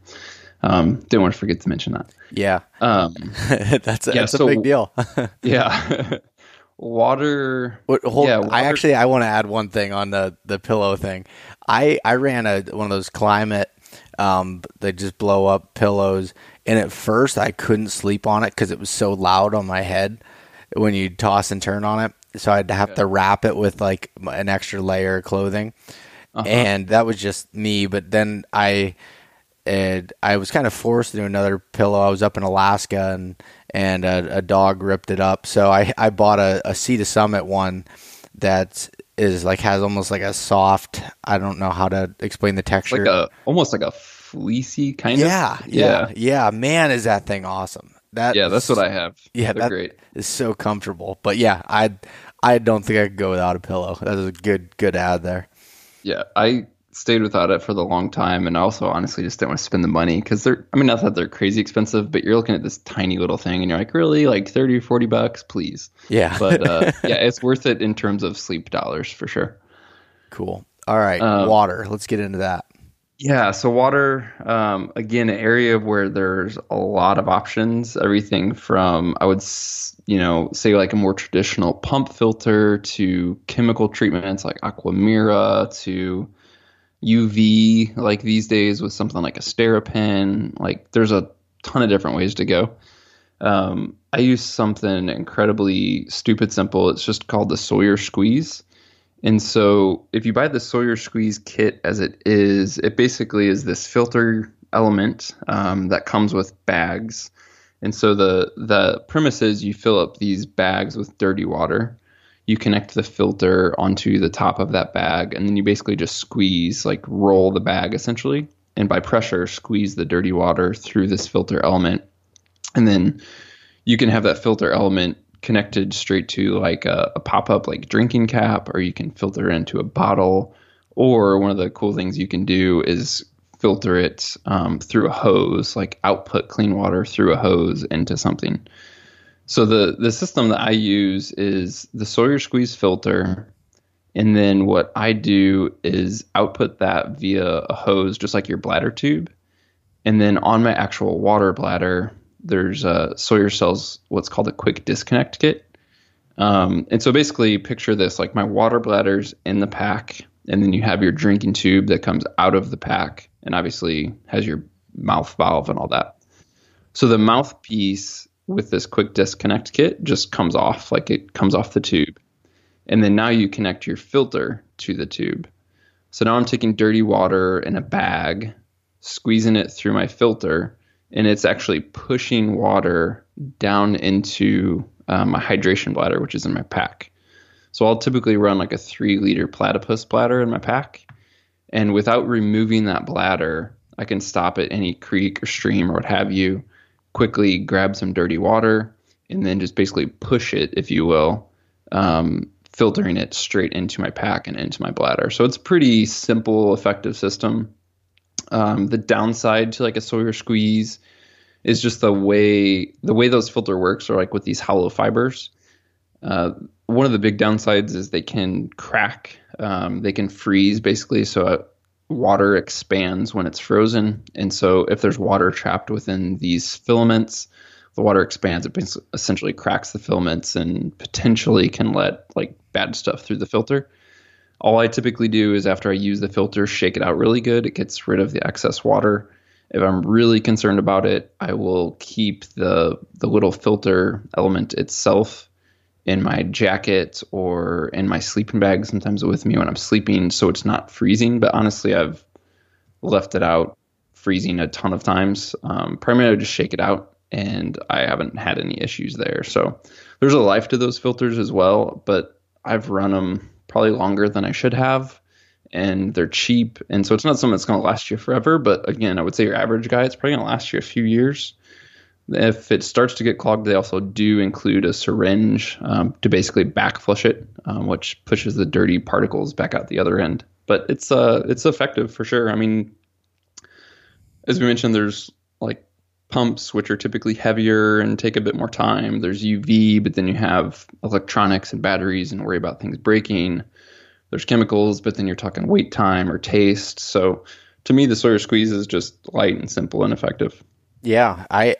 Didn't want to forget to mention that. Yeah. That's a big deal. Yeah. Water. Water. I want to add one thing on the pillow thing. I ran one of those climate, they just blow up pillows. And at first I couldn't sleep on it because it was so loud on my head when you toss and turn on it. So I'd have to wrap it with like an extra layer of clothing. Uh-huh. And that was just me. But then I was kind of forced into another pillow. I was up in Alaska and a dog ripped it up. So I bought a Sea to Summit one that is like has almost like a soft, I don't know how to explain the texture. Almost like a fleecy kind of. Yeah. Man, is that thing awesome. That's what I have. Yeah, they're great. It's so comfortable. But yeah, I don't think I could go without a pillow. That is a good ad there. Yeah, I stayed without it for the long time, and also honestly just didn't want to spend the money because not that they're crazy expensive, but you're looking at this tiny little thing and you're like, really, like $30 or $40, please. Yeah. But it's worth it in terms of sleep dollars for sure. Cool. All right. Water. Let's get into that. Yeah. So water, again, an area where there's a lot of options, everything from, I would say like a more traditional pump filter to chemical treatments like Aquamira to UV, like these days with something like a SteriPen. Like there's a ton of different ways to go. I use something incredibly stupid simple. It's just called the Sawyer Squeeze. And so if you buy the Sawyer Squeeze kit as it is, it basically is this filter element that comes with bags. And so the premise is you fill up these bags with dirty water. You connect the filter onto the top of that bag, and then you basically just squeeze, like roll the bag essentially, and by pressure squeeze the dirty water through this filter element. And then you can have that filter element connected straight to like a pop-up like drinking cap, or you can filter it into a bottle. Or one of the cool things you can do is filter it through a hose, like output clean water through a hose into something. So the system that I use is the Sawyer Squeeze filter, and then what I do is output that via a hose, just like your bladder tube. And then on my actual water bladder, there's Sawyer sells what's called a quick disconnect kit. And so basically picture this, like my water bladder's in the pack, and then you have your drinking tube that comes out of the pack and obviously has your mouth valve and all that. So the mouthpiece with this quick disconnect kit just comes off, like it comes off the tube. And then now you connect your filter to the tube. So now I'm taking dirty water in a bag, squeezing it through my filter, and it's actually pushing water down into my hydration bladder, which is in my pack. So I'll typically run like a 3-liter platypus bladder in my pack. And without removing that bladder, I can stop at any creek or stream or what have you, quickly grab some dirty water, and then just basically push it, if you will, filtering it straight into my pack and into my bladder. So it's a pretty simple, effective system. The downside to like a Sawyer Squeeze is just the way those filter works are like with these hollow fibers. One of the big downsides is they can crack, they can freeze basically. So water expands when it's frozen. And so if there's water trapped within these filaments, the water expands, it essentially cracks the filaments and potentially can let like bad stuff through the filter. All I typically do is after I use the filter, shake it out really good. It gets rid of the excess water. If I'm really concerned about it, I will keep the little filter element itself in my jacket or in my sleeping bag, sometimes with me when I'm sleeping, so it's not freezing. But honestly, I've left it out freezing a ton of times. Primarily just shake it out, and I haven't had any issues there. So there's a life to those filters as well, but I've run them probably longer than I should have, and they're cheap. And so it's not something that's going to last you forever. But again, I would say your average guy, it's probably going to last you a few years. If it starts to get clogged, they also do include a syringe to basically backflush it, which pushes the dirty particles back out the other end. But it's effective for sure. I mean, as we mentioned, there's like pumps, which are typically heavier and take a bit more time. There's UV, but then you have electronics and batteries and worry about things breaking. There's chemicals, but then you're talking wait time or taste. So to me, the Sawyer Squeeze is just light and simple and effective. Yeah, I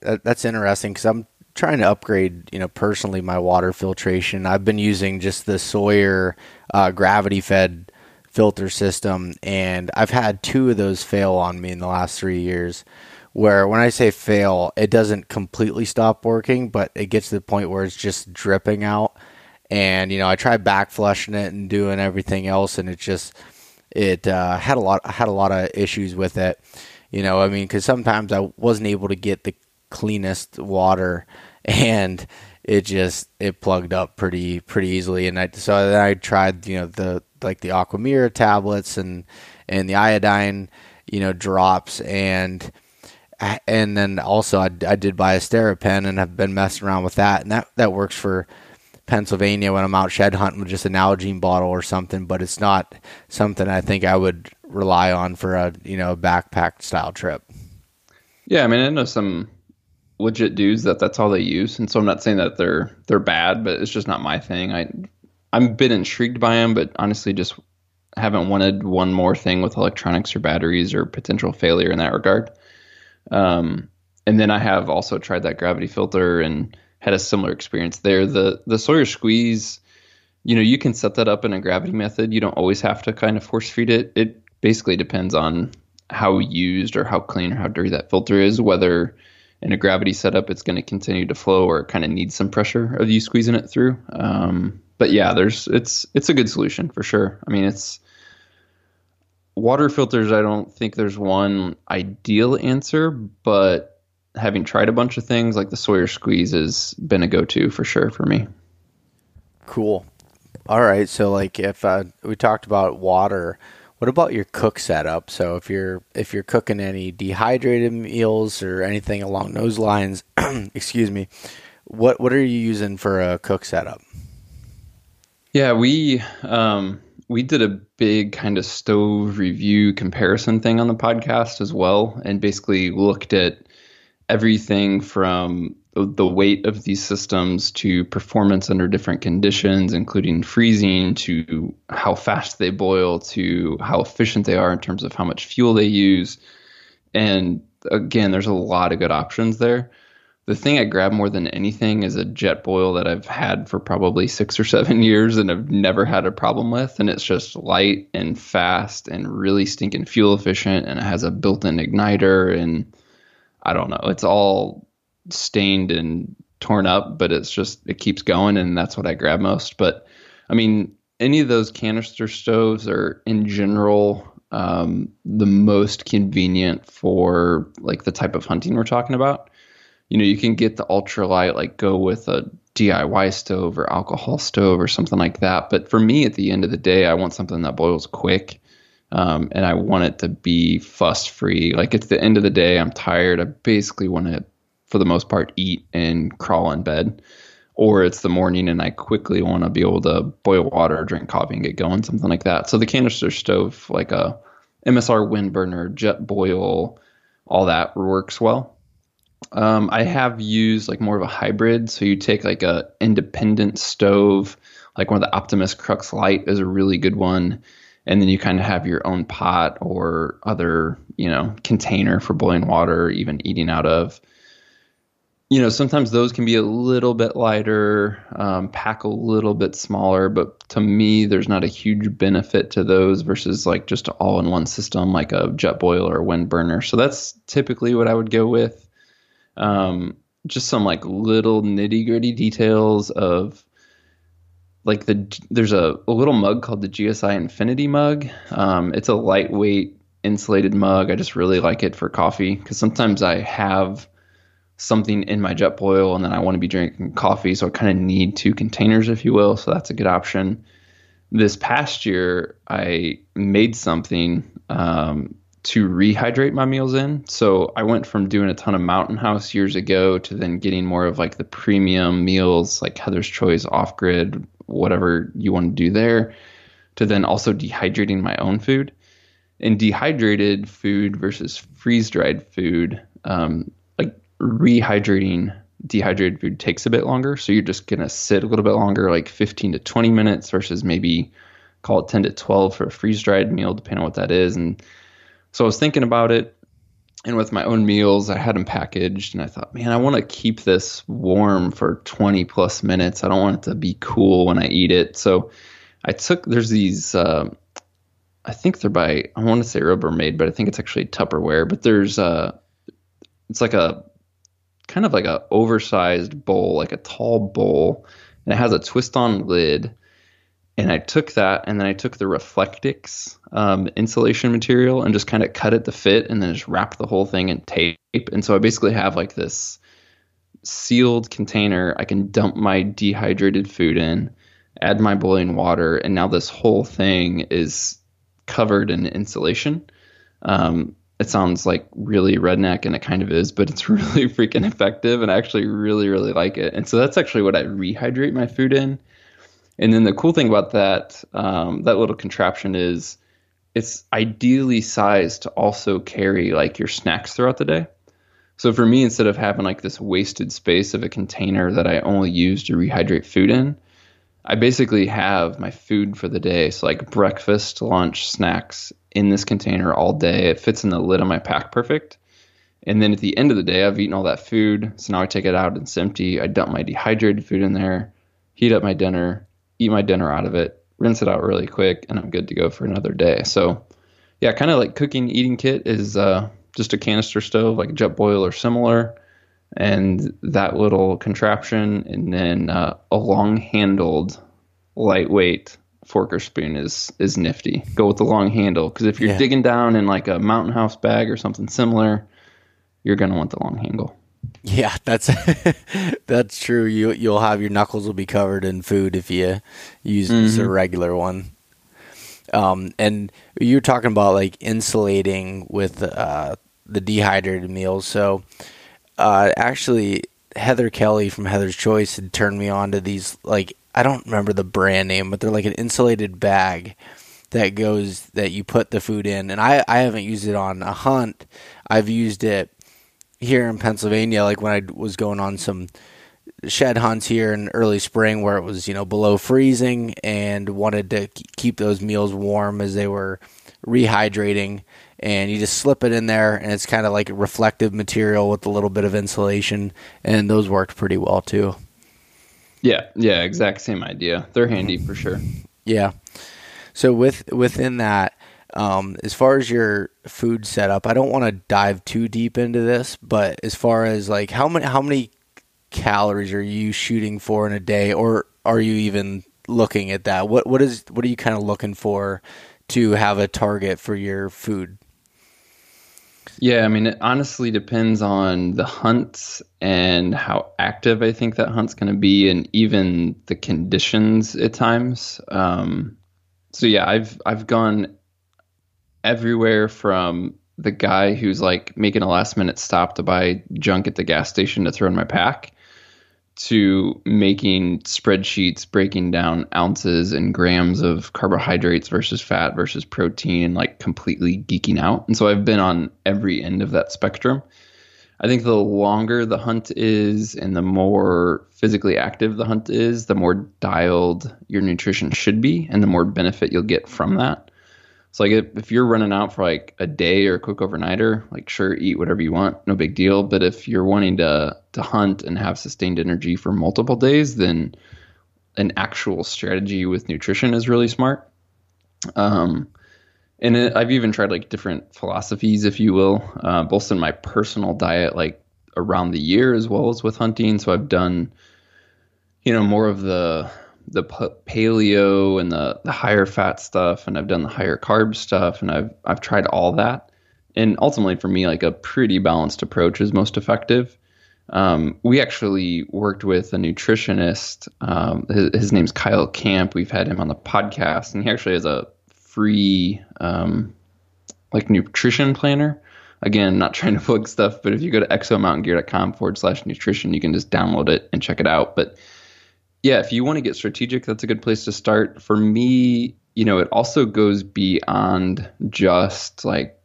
that's interesting because I'm trying to upgrade, personally my water filtration. I've been using just the Sawyer gravity-fed filter system, and I've had 2 of those fail on me in the last 3 years. Where when I say fail, it doesn't completely stop working, but it gets to the point where it's just dripping out. And I tried back flushing it and doing everything else, and it had a lot of issues with it. Because sometimes I wasn't able to get the cleanest water, and it plugged up pretty easily. And so then I tried, the Aquamira tablets and the iodine, drops. And then also I did buy a SteriPen, and I've been messing around with that. And that works for Pennsylvania when I'm out shed hunting with just an Nalgene bottle or something, but it's not something I think I would rely on for a backpack style trip. Yeah, I mean, I know some legit dudes that's all they use, and so I'm not saying that they're bad, but it's just not my thing. I'm been intrigued by them, but honestly, just haven't wanted one more thing with electronics or batteries or potential failure in that regard. And then I have also tried that gravity filter and had a similar experience there. The Sawyer Squeeze, you can set that up in a gravity method. You don't always have to kind of force feed it. It basically depends on how used or how clean or how dirty that filter is, whether in a gravity setup it's going to continue to flow or kind of needs some pressure of you squeezing it through. But yeah, it's a good solution for sure. I mean, it's water filters. I don't think there's one ideal answer, but having tried a bunch of things, like the Sawyer Squeeze has been a go-to for sure for me. Cool. All right. So like if we talked about water, what about your cook setup? So if you're cooking any dehydrated meals or anything along those lines, excuse me, what are you using for a cook setup? Yeah, we did a big kind of stove review comparison thing on the podcast as well, and basically looked at everything from the weight of these systems to performance under different conditions, including freezing, to how fast they boil, to how efficient they are in terms of how much fuel they use. And again, there's a lot of good options there. The thing I grab more than anything is a Jetboil that I've had for probably 6 or 7 years and I've never had a problem with. And it's just light and fast and really stinking fuel efficient. And it has a built-in igniter, and I don't know, it's all stained and torn up, but it's just, it keeps going, and that's what I grab most. But I mean, any of those canister stoves are in general the most convenient for like the type of hunting we're talking about. You know, you can get the ultralight, like go with a DIY stove or alcohol stove or something like that. But for me, at the end of the day, I want something that boils quick. And I want it to be fuss free. Like it's the end of the day, I'm tired. I basically want to, for the most part, eat and crawl in bed, or it's the morning and I quickly want to be able to boil water, drink coffee, and get going, something like that. So the canister stove, like a MSR wind burner, Jetboil, all that works well. I have used like more of a hybrid. So you take like a independent stove, like one of the Optimus Crux Light is a really good one. And then you kind of have your own pot or other, you know, container for boiling water, or even eating out of. You know, sometimes those can be a little bit lighter, pack a little bit smaller, but to me, there's not a huge benefit to those versus like just all-in-one system like a Jetboil or a wind burner. So that's typically what I would go with. Just some like little nitty-gritty details of, like there's a little mug called the GSI Infinity mug. It's a lightweight insulated mug. I just really like it for coffee because sometimes I have something in my Jetboil and then I want to be drinking coffee, so I kind of need two containers, if you will. So that's a good option. This past year, I made something to rehydrate my meals in. So I went from doing a ton of Mountain House years ago to then getting more of like the premium meals, like Heather's Choice, off grid, whatever you want to do there, to then also dehydrating my own food. And dehydrated food versus freeze-dried food, like rehydrating dehydrated food takes a bit longer. So you're just going to sit a little bit longer, like 15 to 20 minutes versus maybe call it 10 to 12 for a freeze-dried meal, depending on what that is. And so I was thinking about it, and with my own meals, I had them packaged, and I thought, man, I want to keep this warm for 20 plus minutes. I don't want it to be cool when I eat it. So I took, there's these, I think they're by, I want to say Rubbermaid, but I think it's actually Tupperware, but there's it's like a, kind of like a oversized bowl, like a tall bowl, and it has a twist on lid. And I took that, and then I took the Reflectix insulation material and just kind of cut it to fit, and then just wrap the whole thing in tape. And so I basically have like this sealed container I can dump my dehydrated food in, add my boiling water, and now this whole thing is covered in insulation. It sounds like really redneck, and it kind of is, but it's really freaking effective, and I actually really, really like it. And so that's actually what I rehydrate my food in. And then the cool thing about that, that little contraption is it's ideally sized to also carry like your snacks throughout the day. So for me, instead of having like this wasted space of a container that I only use to rehydrate food in, I basically have my food for the day. So like breakfast, lunch, snacks in this container all day. It fits in the lid of my pack perfect. And then at the end of the day, I've eaten all that food. So now I take it out and it's empty. I dump my dehydrated food in there, heat up my dinner, eat my dinner out of it, rinse it out really quick, and I'm good to go for another day. So yeah, kind of like cooking, eating kit is just a canister stove, like a Jetboil or similar, and that little contraption, and then a long-handled, lightweight fork or spoon is nifty. Go with the long handle, because if you're digging down in like a Mountain House bag or something similar, you're going to want the long handle. Yeah, that's that's true. You'll have your knuckles will be covered in food if you use just a regular one. And you're talking about like insulating with the dehydrated meals. So actually, Heather Kelly from Heather's Choice had turned me on to these, like, I don't remember the brand name, but they're like an insulated bag that goes, that you put the food in. And I haven't used it on a hunt. I've used it here in Pennsylvania, like when I was going on some shed hunts here in early spring where it was, you know, below freezing, and wanted to keep those meals warm as they were rehydrating. And you just slip it in there, and it's kind of like a reflective material with a little bit of insulation, and those worked pretty well too. Yeah, exact same idea. They're handy for sure. Yeah. So within that, as far as your food setup, I don't want to dive too deep into this, but as far as like how many calories are you shooting for in a day, or are you even looking at that? What are you kind of looking for to have a target for your food? Yeah, I mean, it honestly depends on the hunts and how active I think that hunt's going to be, and even the conditions at times. So yeah, I've gone everywhere from the guy who's like making a last minute stop to buy junk at the gas station to throw in my pack, to making spreadsheets, breaking down ounces and grams of carbohydrates versus fat versus protein, like completely geeking out. And so I've been on every end of that spectrum. I think the longer the hunt is and the more physically active the hunt is, the more dialed your nutrition should be and the more benefit you'll get from that. So like if you're running out for like a day or a quick overnighter, like sure, eat whatever you want, no big deal. But if you're wanting to hunt and have sustained energy for multiple days, then an actual strategy with nutrition is really smart. And I've even tried like different philosophies, if you will, both in my personal diet, like around the year, as well as with hunting. So I've done, you know, more of the paleo and the higher fat stuff, and I've done the higher carb stuff, and I've tried all that. And ultimately for me, like a pretty balanced approach is most effective. We actually worked with a nutritionist. His name's Kyle Camp. We've had him on the podcast, and he actually has a free like nutrition planner. Again, not trying to plug stuff, but if you go to exomountaingear.com/nutrition, you can just download it and check it out. But yeah, if you want to get strategic, that's a good place to start. For me, you know, it also goes beyond just like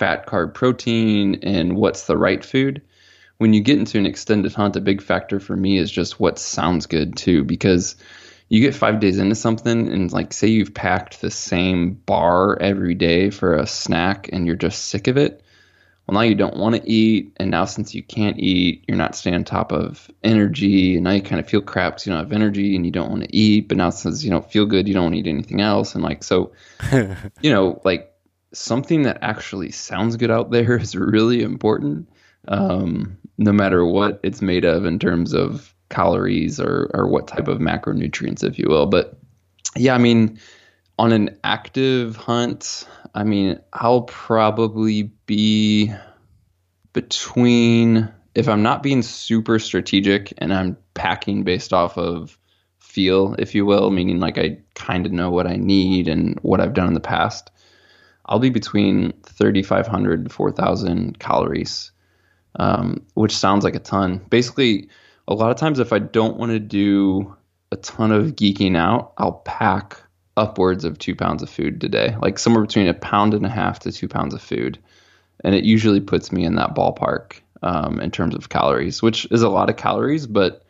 fat, carb, protein, and what's the right food. When you get into an extended hunt, a big factor for me is just what sounds good too, because you get 5 days into something and like say you've packed the same bar every day for a snack and you're just sick of it. Well, now you don't want to eat, and now since you can't eat, you're not staying on top of energy, and now you kind of feel crap because you don't have energy and you don't want to eat, but now since you don't feel good, you don't want to eat anything else. And like, so, you know, like something that actually sounds good out there is really important, no matter what it's made of in terms of calories or what type of macronutrients, if you will. But yeah, I mean, on an active hunt, I mean, I'll probably be between, if I'm not being super strategic and I'm packing based off of feel, if you will, meaning like I kind of know what I need and what I've done in the past, I'll be between 3,500 to 4,000 calories, which sounds like a ton. Basically, a lot of times if I don't want to do a ton of geeking out, I'll pack upwards of 2 pounds of food today, like somewhere between 1.5 pounds to 2 pounds of food. And it usually puts me in that ballpark in terms of calories, which is a lot of calories. But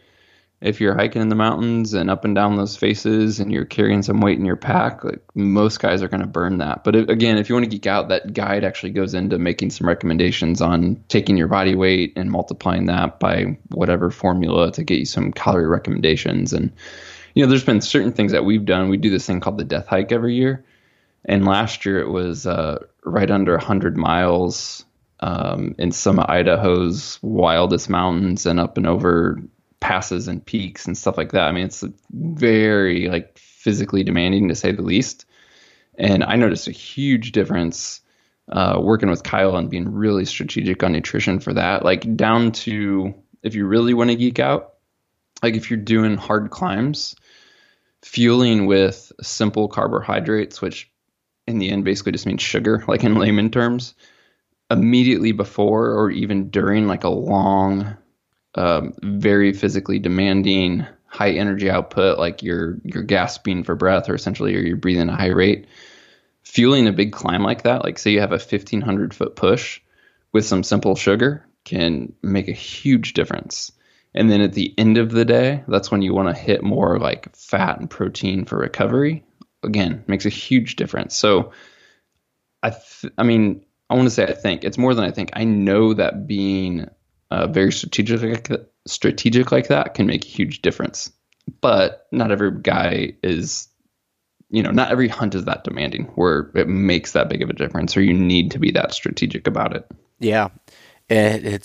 if you're hiking in the mountains and up and down those faces and you're carrying some weight in your pack, like most guys are going to burn that. But again, if you want to geek out, that guide actually goes into making some recommendations on taking your body weight and multiplying that by whatever formula to get you some calorie recommendations. And you know, there's been certain things that we've done. We do this thing called the death hike every year. And last year it was right under 100 miles in some of Idaho's wildest mountains and up and over passes and peaks and stuff like that. I mean, it's very like physically demanding to say the least. And I noticed a huge difference working with Kyle and being really strategic on nutrition for that, like down to if you really want to geek out, like if you're doing hard climbs, fueling with simple carbohydrates, which in the end basically just means sugar, like in layman terms, immediately before or even during like a long, very physically demanding, high energy output, like you're gasping for breath or essentially or you're breathing at a high rate. Fueling a big climb like that, like say you have a 1,500 foot push with some simple sugar, can make a huge difference. And then at the end of the day, that's when you want to hit more like fat and protein for recovery. Again, makes a huge difference. So I know that being very strategic like that can make a huge difference, but not every guy is, not every hunt is that demanding where it makes that big of a difference or you need to be that strategic about it. Yeah. I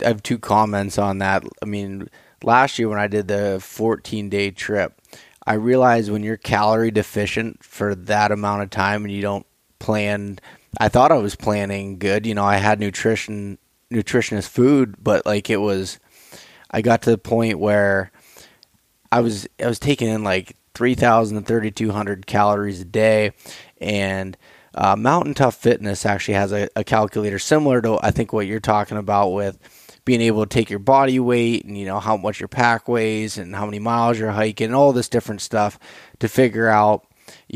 have two comments on that. I mean, last year when I did the 14-day trip, I realized when you're calorie deficient for that amount of time and you don't plan, I thought I was planning good. I had nutritionist food, but like I got to the point where I was taking in like 3,000 to 3,200 calories a day, and Mountain Tough Fitness actually has a calculator similar to I think what you're talking about with being able to take your body weight and how much your pack weighs and how many miles you're hiking and all this different stuff to figure out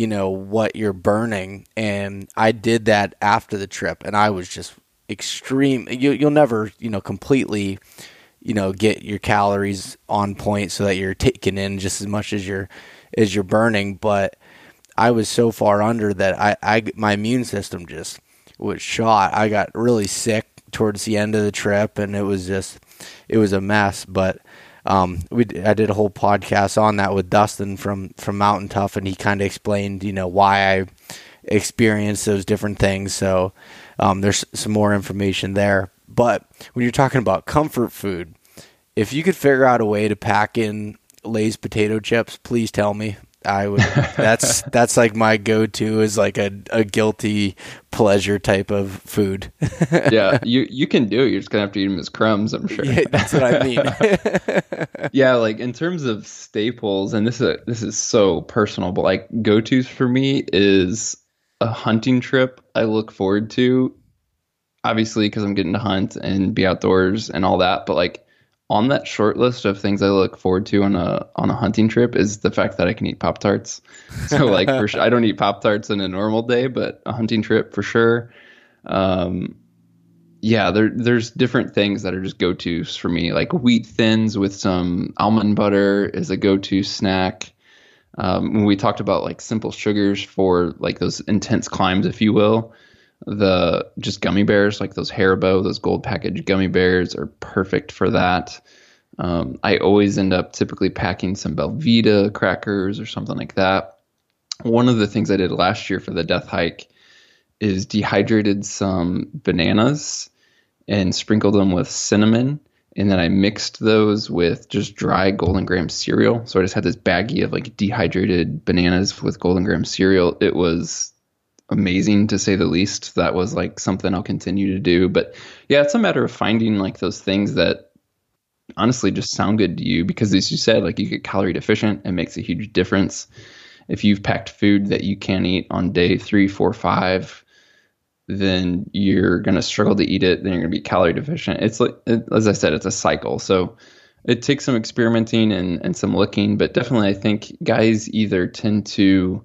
what you're burning. And I did that after the trip, and I was just extreme. You'll never completely get your calories on point so that you're taking in just as much as you're burning, but I was so far under that my immune system just was shot. I got really sick towards the end of the trip, and it was a mess. But I did a whole podcast on that with Dustin from Mountain Tough, and he kind of explained, why I experienced those different things. So there's some more information there. But when you're talking about comfort food, if you could figure out a way to pack in Lay's potato chips, please tell me. I would. That's like my go-to is like a guilty pleasure type of food. Yeah, you can do it. You're just gonna have to eat them as crumbs, I'm sure. Yeah, that's what I mean. Yeah, like in terms of staples, and this is so personal, but like go-tos for me is a hunting trip I look forward to, obviously because I'm getting to hunt and be outdoors and all that, but like on that short list of things I look forward to on a hunting trip is the fact that I can eat Pop-Tarts. So like for sure, I don't eat Pop-Tarts in a normal day, but a hunting trip for sure. Yeah, there's different things that are just go-tos for me. Like wheat thins with some almond butter is a go-to snack. When we talked about like simple sugars for like those intense climbs, if you will, the just gummy bears, like those Haribo, those gold package gummy bears are perfect for that. I always end up typically packing some Belvita crackers or something like that. One of the things I did last year for the death hike is dehydrated some bananas and sprinkled them with cinnamon. And then I mixed those with just dry Golden Graham cereal. So I just had this baggie of like dehydrated bananas with Golden Graham cereal. It was amazing to say the least. That was like something I'll continue to do. But yeah, it's a matter of finding like those things that honestly just sound good to you, because as you said, like you get calorie deficient, it makes a huge difference. If you've packed food that you can't eat on day 3, 4, 5, then you're going to struggle to eat it. Then you're going to be calorie deficient. It's like, as I said, it's a cycle. So it takes some experimenting and some looking, but definitely I think guys either tend to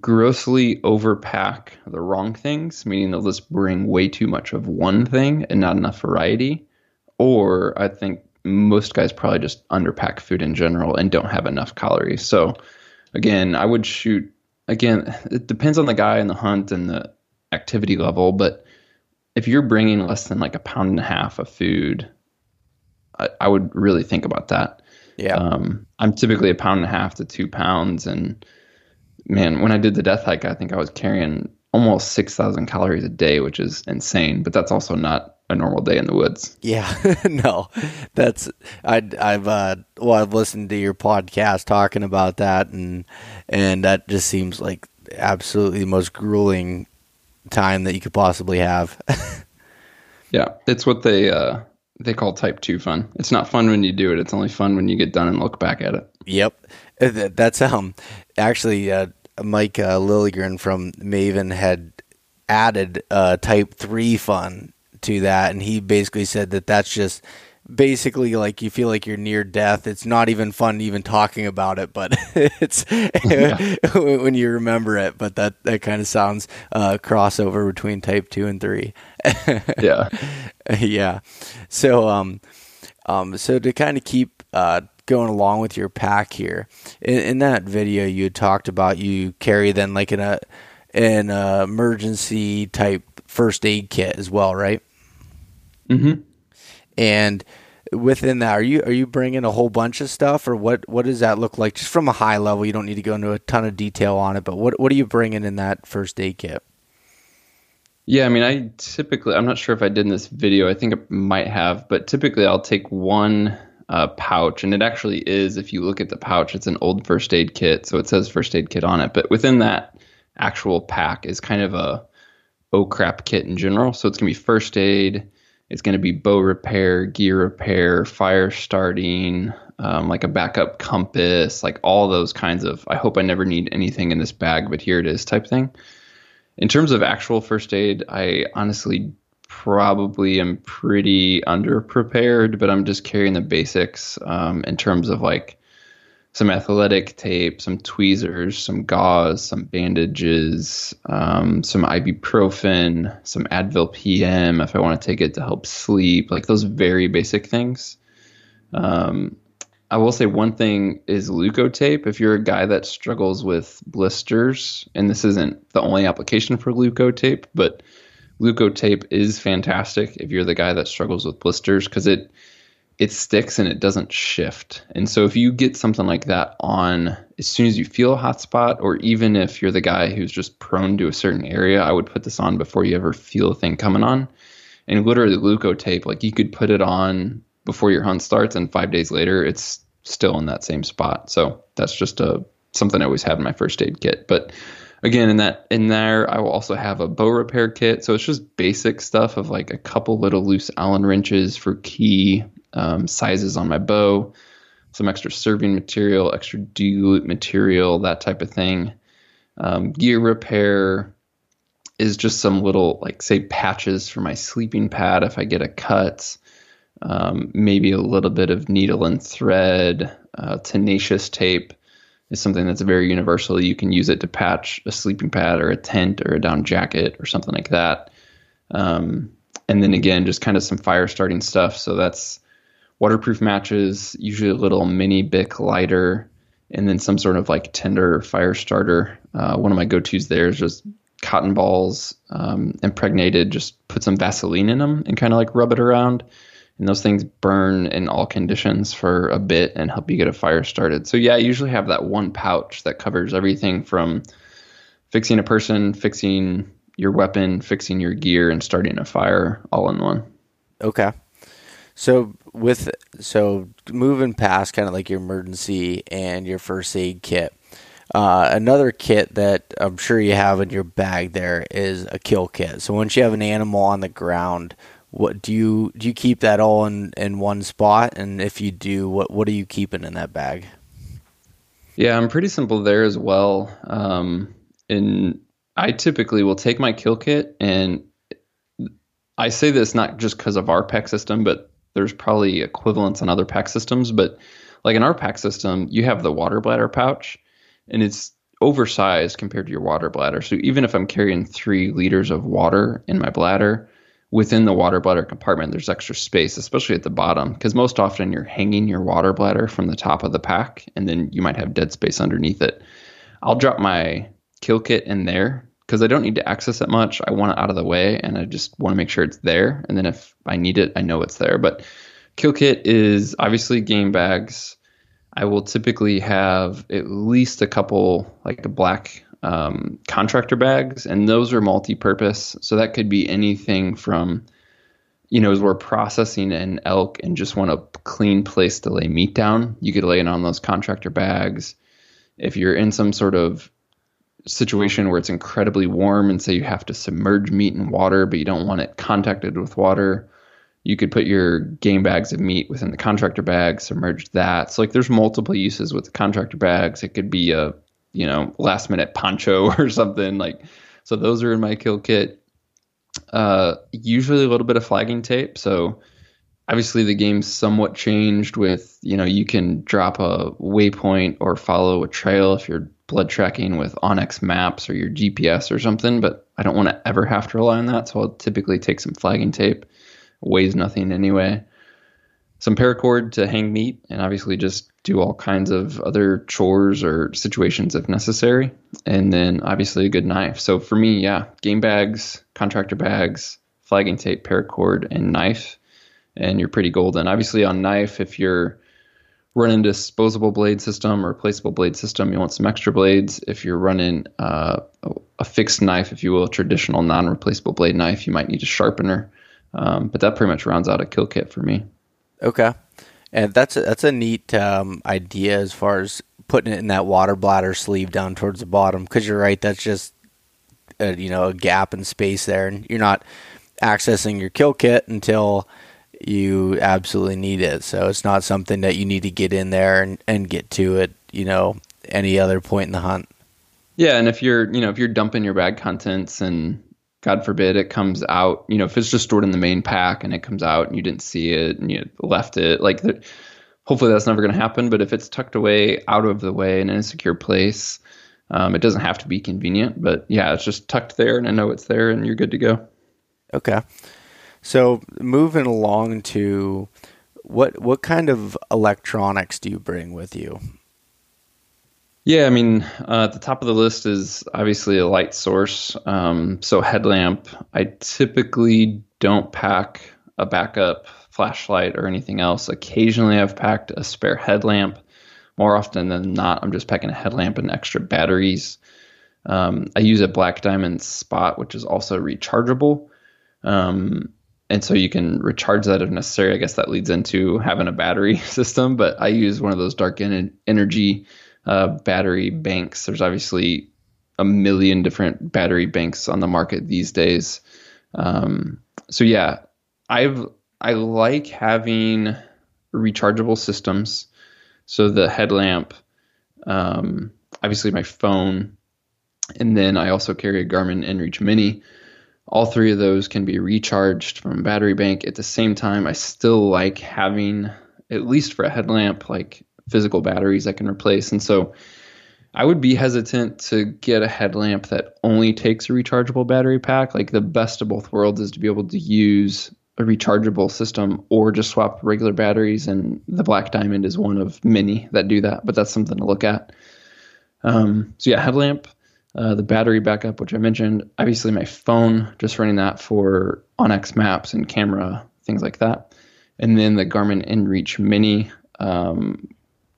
grossly overpack the wrong things, meaning they'll just bring way too much of one thing and not enough variety, or I think most guys probably just underpack food in general and don't have enough calories. So again, I would shoot, again, it depends on the guy and the hunt and the activity level, but if you're bringing less than like 1.5 pounds of food, I would really think about that. Yeah. I'm typically 1.5 pounds to 2 pounds, and man, when I did the death hike, I think I was carrying almost 6,000 calories a day, which is insane. But that's also not a normal day in the woods. Yeah, no, that's I've listened to your podcast talking about that, and that just seems like absolutely the most grueling time that you could possibly have. Yeah, it's what they call type 2 fun. It's not fun when you do it. It's only fun when you get done and look back at it. Yep. That's actually Mike Lilligren from Maven had added type 3 fun to that, and he basically said that that's just basically like you feel like you're near death. It's not even fun even talking about it, but it's when you remember it. But that kind of sounds crossover between type 2 and 3. Yeah. Yeah. So so to kind of keep going along with your pack here, in that video you had talked about you carry then like an emergency type first aid kit as well, right? Mm-hmm. And within that, are you bringing a whole bunch of stuff, or what does that look like? Just from a high level, you don't need to go into a ton of detail on it, but what are you bringing in that first aid kit? Yeah, I mean, I'm not sure if I did in this video. I think I might have, but typically I'll take one pouch, and it actually is, if you look at the pouch, it's an old first aid kit, so it says first aid kit on it. But within that actual pack is kind of a oh crap kit in general. So it's going to be first aid. It's going to be bow repair, gear repair, fire starting, like a backup compass, like all those kinds of, I hope I never need anything in this bag, but here it is type thing. In terms of actual first aid, I honestly probably am pretty underprepared, but I'm just carrying the basics in terms of like some athletic tape, some tweezers, some gauze, some bandages, some ibuprofen, some Advil PM if I want to take it to help sleep, like those very basic things. I will say one thing is Leukotape. If you're a guy that struggles with blisters, and this isn't the only application for Leukotape, but Leukotape is fantastic if you're the guy that struggles with blisters, because it sticks and it doesn't shift. And so if you get something like that on as soon as you feel a hot spot, or even if you're the guy who's just prone to a certain area, I would put this on before you ever feel a thing coming on. And literally Leukotape, like you could put it on before your hunt starts, and 5 days later it's still in that same spot. So that's just something I always have in my first aid kit. But again, in there, I will also have a bow repair kit. So it's just basic stuff of like a couple little loose Allen wrenches for key sizes on my bow, some extra serving material, extra de-loop material, that type of thing. Gear repair is just some little, like say, patches for my sleeping pad if I get a cut, maybe a little bit of needle and thread. Tenacious tape is something that's very universal. You can use it to patch a sleeping pad or a tent or a down jacket or something like that. And then again, just kind of some fire starting stuff. So that's waterproof matches, usually a little mini Bic lighter, and then some sort of like tinder fire starter. One of my go-tos there is just cotton balls, impregnated, just put some Vaseline in them and kind of like rub it around. And those things burn in all conditions for a bit and help you get a fire started. So yeah, I usually have that one pouch that covers everything from fixing a person, fixing your weapon, fixing your gear, and starting a fire all in one. Okay. So moving past kind of like your emergency and your first aid kit, another kit that I'm sure you have in your bag there is a kill kit. So once you have an animal on the ground, what do you keep that all in one spot? And if you do, what are you keeping in that bag? Yeah, I'm pretty simple there as well. And I typically will take my kill kit, and I say this not just because of our pack system, but there's probably equivalents in other pack systems, but like in our pack system, you have the water bladder pouch, and it's oversized compared to your water bladder. So even if I'm carrying 3 liters of water in my bladder, within the water bladder compartment, there's extra space, especially at the bottom, because most often you're hanging your water bladder from the top of the pack, and then you might have dead space underneath it. I'll drop my kill kit in there, because I don't need to access it much. I want it out of the way, and I just want to make sure it's there. And then if I need it, I know it's there. But kill kit is obviously game bags. I will typically have at least a couple, like a black contractor bags, and those are multi-purpose. So that could be anything from, as we're processing an elk and just want a clean place to lay meat down, you could lay it on those contractor bags. If you're in some sort of situation where it's incredibly warm and say you have to submerge meat in water, but you don't want it contacted with water, you could put your game bags of meat within the contractor bag, submerge that. So like there's multiple uses with the contractor bags. It could be a, you know, last minute poncho or something like, so those are in my kill kit. Usually a little bit of flagging tape. So obviously the game's somewhat changed with, you know, you can drop a waypoint or follow a trail if you're blood tracking with Onyx Maps or your GPS or something, but I don't want to ever have to rely on that. So I'll typically take some flagging tape. Weighs nothing anyway. Some paracord to hang meat, and obviously just do all kinds of other chores or situations if necessary. And then obviously a good knife. So for me, yeah, game bags, contractor bags, flagging tape, paracord, and knife. And you're pretty golden. Obviously on knife, if you're running disposable blade system or replaceable blade system, you want some extra blades. If you're running a fixed knife, if you will, a traditional non-replaceable blade knife, you might need a sharpener. But that pretty much rounds out a kill kit for me. Okay. And that's a neat idea as far as putting it in that water bladder sleeve down towards the bottom. Because you're right, that's just a gap in space there. And you're not accessing your kill kit until you absolutely need it. So it's not something that you need to get in there and get to it, any other point in the hunt. Yeah, and if you're dumping your bag contents and God forbid it comes out, if it's just stored in the main pack and it comes out and you didn't see it and you left it, hopefully that's never going to happen. But if it's tucked away, out of the way, and in a secure place, it doesn't have to be convenient. But yeah, it's just tucked there and I know it's there and you're good to go. Okay. So moving along to what kind of electronics do you bring with you? Yeah, I mean, at the top of the list is obviously a light source. So headlamp. I typically don't pack a backup flashlight or anything else. Occasionally I've packed a spare headlamp. More often than not, I'm just packing a headlamp and extra batteries. I use a Black Diamond Spot, which is also rechargeable. And so you can recharge that if necessary. I guess that leads into having a battery system, but I use one of those dark energy battery banks. There's obviously a million different battery banks on the market these days. So yeah, I like having rechargeable systems. So the headlamp, obviously my phone, and then I also carry a Garmin inReach Mini. All three of those can be recharged from a battery bank. At the same time, I still like having, at least for a headlamp, like physical batteries I can replace. And so I would be hesitant to get a headlamp that only takes a rechargeable battery pack. Like the best of both worlds is to be able to use a rechargeable system or just swap regular batteries. And the Black Diamond is one of many that do that, but that's something to look at. So yeah, headlamp, the battery backup, which I mentioned, obviously my phone, just running that for Onyx Maps and camera, things like that. And then the Garmin inReach Mini,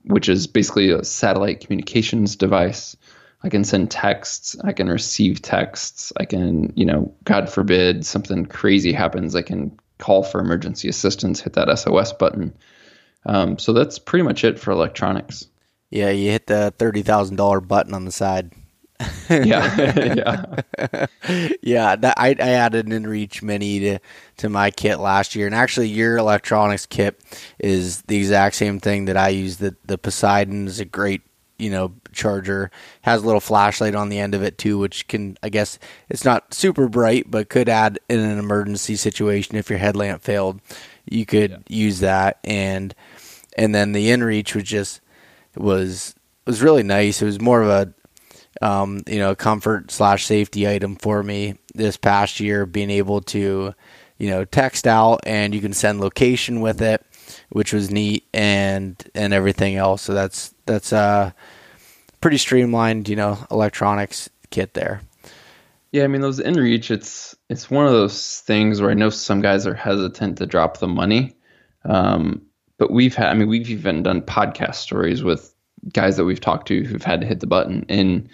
which is basically a satellite communications device. I can send texts. I can receive texts. I can, God forbid something crazy happens, I can call for emergency assistance, hit that SOS button. So that's pretty much it for electronics. Yeah, you hit the $30,000 button on the side. Yeah. Yeah. I added an inReach Mini to my kit last year. And actually your electronics kit is the exact same thing that I use. The Poseidon is a great, charger, has a little flashlight on the end of it too, which can, I guess it's not super bright, but could add in an emergency situation. If your headlamp failed, you could use that. And then the inReach was really nice. It was more of a, comfort / safety item for me this past year, being able to, text out and you can send location with it, which was neat and everything else. So that's a pretty streamlined, electronics kit there. Yeah. I mean, those inReach, it's one of those things where I know some guys are hesitant to drop the money. But we've even done podcast stories with guys that we've talked to who've had to hit the button, and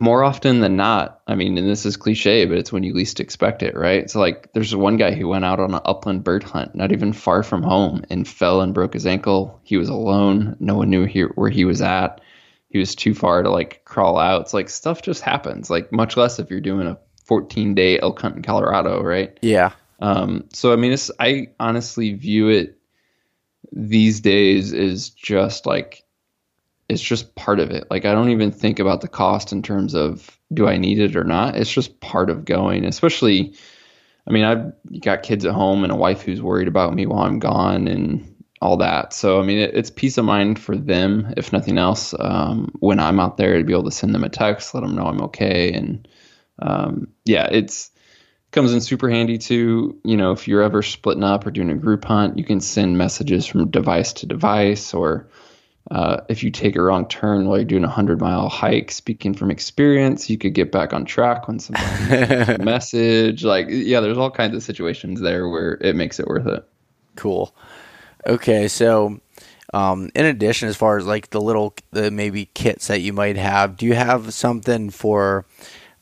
more often than not, I mean, and this is cliche, but it's when you least expect it, right? So like there's one guy who went out on an upland bird hunt, not even far from home, and fell and broke his ankle. He was alone. No one knew where he was at. He he was too far to like crawl out. It's like stuff just happens, like much less if you're doing a 14-day elk hunt in Colorado, right? Yeah. So I mean, it's, I honestly view it these days as just like, it's just part of it. Like, I don't even think about the cost in terms of do I need it or not. It's just part of going, especially, I mean, I've got kids at home and a wife who's worried about me while I'm gone and all that. So, I mean, it's peace of mind for them, if nothing else, when I'm out there to be able to send them a text, let them know I'm okay. And, yeah, it comes in super handy too. You know, if you're ever splitting up or doing a group hunt, you can send messages from device to device, or, if you take a wrong turn while you're doing a 100-mile hike, speaking from experience, you could get back on track when somebody message. Like, yeah, there's all kinds of situations there where it makes it worth it. Cool. Okay. So, in addition, as far as like the maybe kits that you might have, do you have something for,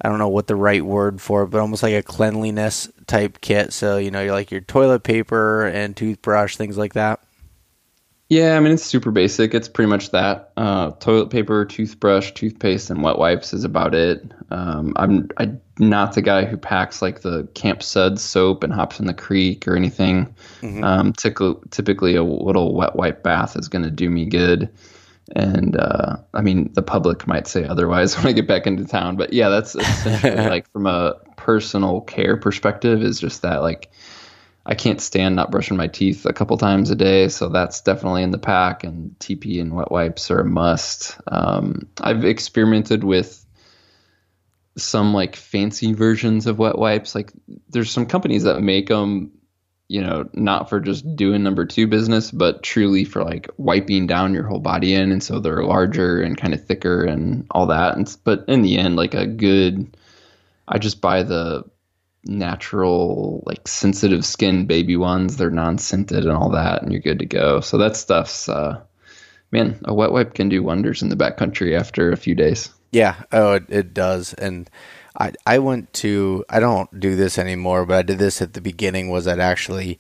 I don't know what the right word for it, but almost like a cleanliness type kit? So, you know, you're like your toilet paper and toothbrush, things like that. Yeah, I mean, it's super basic. It's pretty much that. Toilet paper, toothbrush, toothpaste, and wet wipes is about it. I'm not the guy who packs like the Camp Sud soap and hops in the creek or anything. Mm-hmm. Typically, a little wet wipe bath is going to do me good. And I mean, the public might say otherwise when I get back into town. But yeah, that's essentially like from a personal care perspective is just that, like, I can't stand not brushing my teeth a couple times a day, so that's definitely in the pack, and TP and wet wipes are a must. I've experimented with some like fancy versions of wet wipes. Like there's some companies that make them, you know, not for just doing number two business, but truly for like wiping down your whole body in, and so they're larger and kind of thicker and all that. And, but in the end, like I just buy the natural, like sensitive skin baby ones. They're non-scented and all that, and you're good to go. So that stuff's man, a wet wipe can do wonders in the backcountry after a few days. Yeah. Oh, it does. And I went to, I don't do this anymore, but I did this at the beginning, was I'd actually,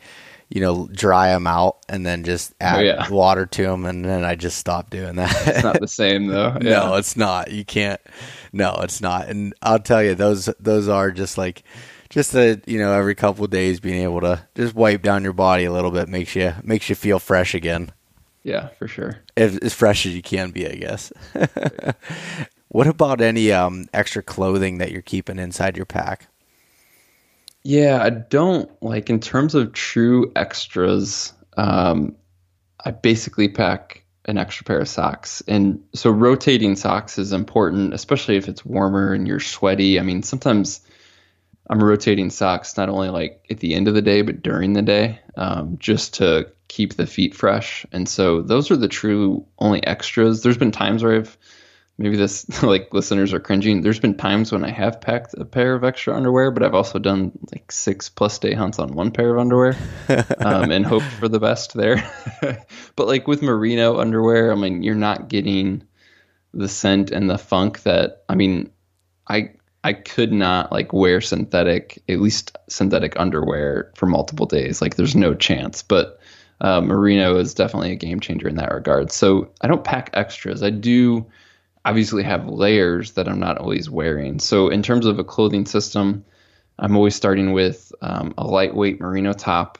you know, dry them out and then just add water to them, and then I just stopped doing that. It's not the same though. Yeah. No, it's not. You can't. No, it's not. And I'll tell you, those are just like, just the, you know, every couple of days being able to just wipe down your body a little bit makes you feel fresh again. Yeah, for sure. As fresh as you can be, I guess. What about any extra clothing that you're keeping inside your pack? Yeah, I don't, like, in terms of true extras, I basically pack an extra pair of socks. And so rotating socks is important, especially if it's warmer and you're sweaty. I mean, sometimes I'm rotating socks not only like at the end of the day, but during the day, just to keep the feet fresh. And so those are the true only extras. There's been times where I've, maybe this, like, listeners are cringing. There's been times when I have packed a pair of extra underwear, but I've also done like 6+ day hunts on one pair of underwear, and hoped for the best there. But like with Merino underwear, I mean, you're not getting the scent and the funk that, I mean, I could not like wear synthetic underwear for multiple days. Like there's no chance, but Merino is definitely a game changer in that regard. So I don't pack extras. I do obviously have layers that I'm not always wearing. So in terms of a clothing system, I'm always starting with a lightweight Merino top,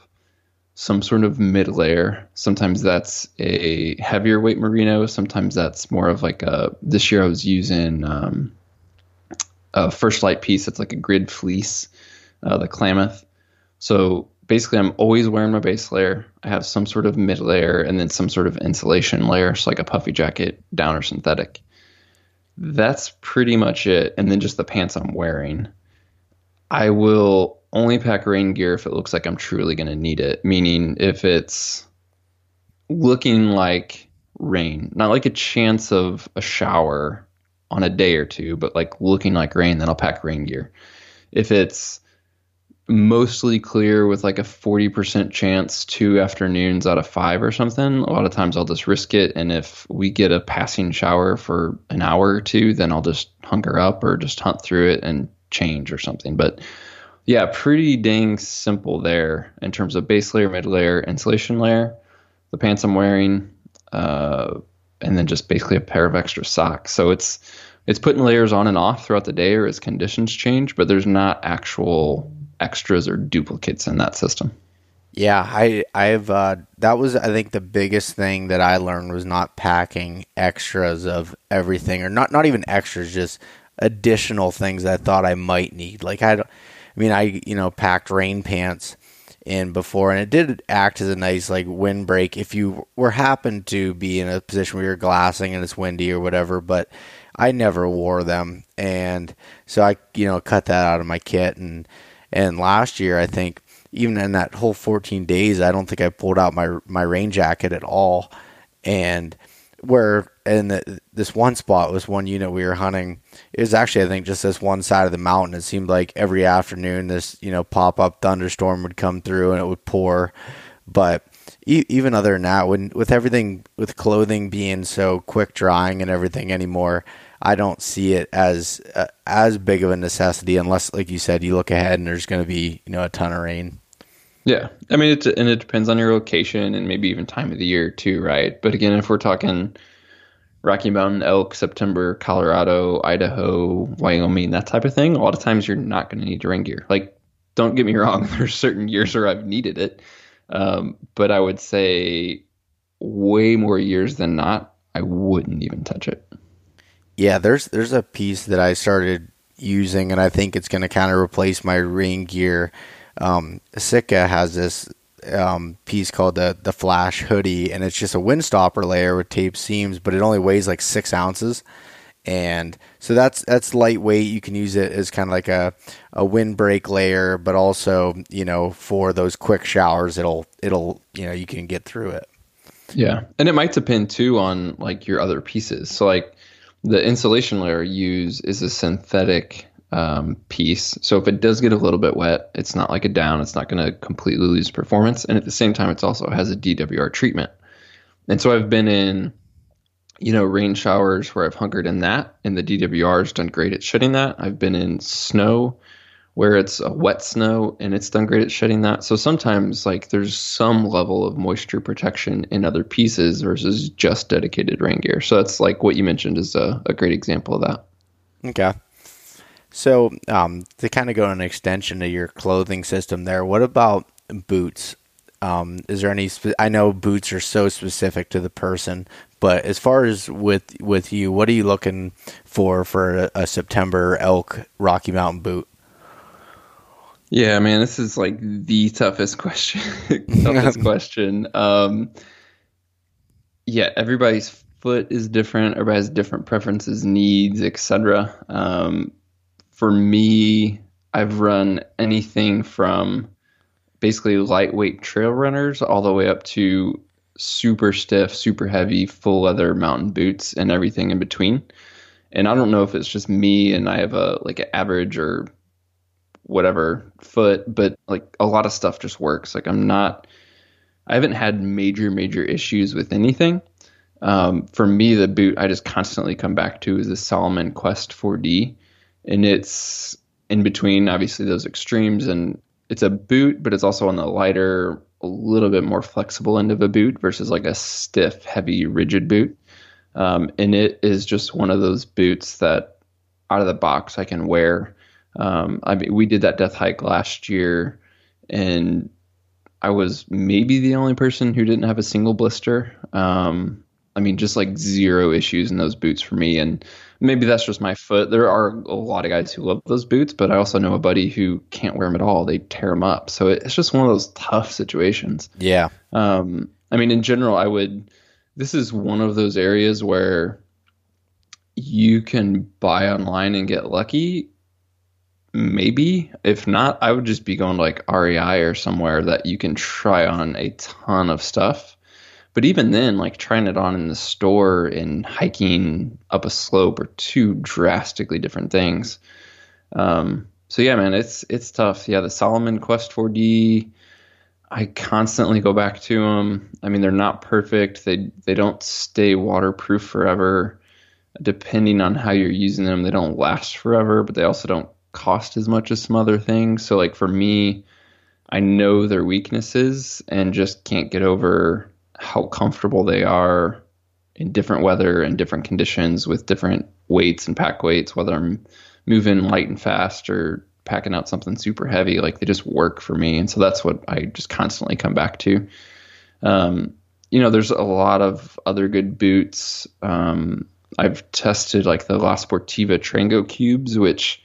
some sort of mid layer. Sometimes that's a heavier weight Merino. Sometimes that's more of like this year I was using, a First Light piece. It's like a grid fleece, the Klamath. So basically I'm always wearing my base layer. I have some sort of mid layer and then some sort of insulation layer. So like a puffy jacket, down or synthetic. That's pretty much it. And then just the pants I'm wearing. I will only pack rain gear if it looks like I'm truly going to need it. Meaning if it's looking like rain, not like a chance of a shower on a day or two, but like looking like rain, then I'll pack rain gear. If it's mostly clear with like a 40% chance 2 afternoons out of 5 or something, a lot of times I'll just risk it. And if we get a passing shower for an hour or two, then I'll just hunker up or just hunt through it and change or something. But yeah, pretty dang simple there in terms of base layer, mid layer, insulation layer, the pants I'm wearing, and then just basically a pair of extra socks. So it's putting layers on and off throughout the day or as conditions change, but there's not actual extras or duplicates in that system. Yeah, I've that was, I think, the biggest thing that I learned was not packing extras of everything, or not even extras, just additional things that I thought I might need. Like I packed rain pants in before, and it did act as a nice like windbreak if you were happened to be in a position where you're glassing and it's windy or whatever, but I never wore them, and so I cut that out of my kit. And last year, I think, even in that whole 14 days, I don't think I pulled out my rain jacket at all. And this one spot was one unit we were hunting. It was actually, I think, just this one side of the mountain. It seemed like every afternoon this, pop-up thunderstorm would come through and it would pour. But even other than that, with everything, with clothing being so quick drying and everything anymore, I don't see it as big of a necessity unless, like you said, you look ahead and there's going to be, a ton of rain. Yeah. I mean, it depends on your location and maybe even time of the year too, right? But again, if we're talking Rocky Mountain elk, September, Colorado, Idaho, Wyoming, that type of thing, a lot of times you're not going to need rain gear. Like, don't get me wrong, there's certain years where I've needed it. But I would say way more years than not, I wouldn't even touch it. Yeah, there's a piece that I started using, and I think it's going to kind of replace my rain gear. Sitka has this piece called the Flash Hoodie, and it's just a windstopper layer with tape seams, but it only weighs like 6 ounces. And so that's lightweight. You can use it as kind of like a windbreak layer, but also, for those quick showers, it'll you can get through it. Yeah. And it might depend too on like your other pieces. So like, the insulation layer is a synthetic piece. So if it does get a little bit wet, it's not like a down. It's not going to completely lose performance. And at the same time, it also has a DWR treatment. And so I've been in, rain showers where I've hunkered in that, and the DWR's done great at shedding that. I've been in snow where it's a wet snow, and it's done great at shedding that. So sometimes like there's some level of moisture protection in other pieces versus just dedicated rain gear. So that's like what you mentioned is a great example of that. Okay. So to kind of go an extension to your clothing system there, what about boots? Is there any, I know boots are so specific to the person, but as far as with you, what are you looking for a September elk Rocky Mountain boot? Yeah, man, this is like the toughest question. Yeah, everybody's foot is different. Everybody has different preferences, needs, etc. For me, I've run anything from basically lightweight trail runners all the way up to super stiff, super heavy, full leather mountain boots and everything in between. And I don't know if it's just me and I have an average or whatever foot, but like a lot of stuff just works. Like I haven't had major issues with anything. For me, the boot I just constantly come back to is the Salomon Quest 4D, and it's in between obviously those extremes, and it's a boot, but it's also on the lighter, a little bit more flexible end of a boot versus like a stiff, heavy, rigid boot. And it is just one of those boots that out of the box I can wear. I mean, we did that death hike last year, and I was maybe the only person who didn't have a single blister. I mean, just like zero issues in those boots for me. And maybe that's just my foot. There are a lot of guys who love those boots, but I also know a buddy who can't wear them at all. They tear them up. So it's just one of those tough situations. Yeah. I mean, in general, this is one of those areas where you can buy online and get lucky. Maybe. If not, I would just be going to like REI or somewhere that you can try on a ton of stuff. But even then, like trying it on in the store and hiking up a slope are two drastically different things. So yeah, man, it's tough. Yeah, the Salomon Quest 4D, I constantly go back to them. I mean, they're not perfect. They don't stay waterproof forever. Depending on how you're using them, they don't last forever, but they also don't cost as much as some other things. So like for me, I know their weaknesses and just can't get over how comfortable they are in different weather and different conditions with different weights and pack weights, whether I'm moving light and fast or packing out something super heavy, like they just work for me. And so that's what I just constantly come back to. You know, there's a lot of other good boots. I've tested like the La Sportiva Trango cubes, which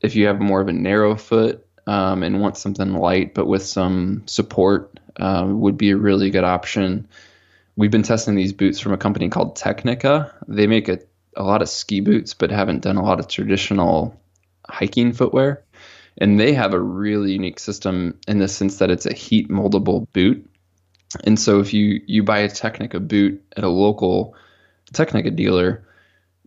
if you have more of a narrow foot, and want something light, but with some support, would be a really good option. We've been testing these boots from a company called Tecnica. They make a lot of ski boots, but haven't done a lot of traditional hiking footwear. And they have a really unique system in the sense that it's a heat moldable boot. And so if you buy a Tecnica boot at a local Tecnica dealer,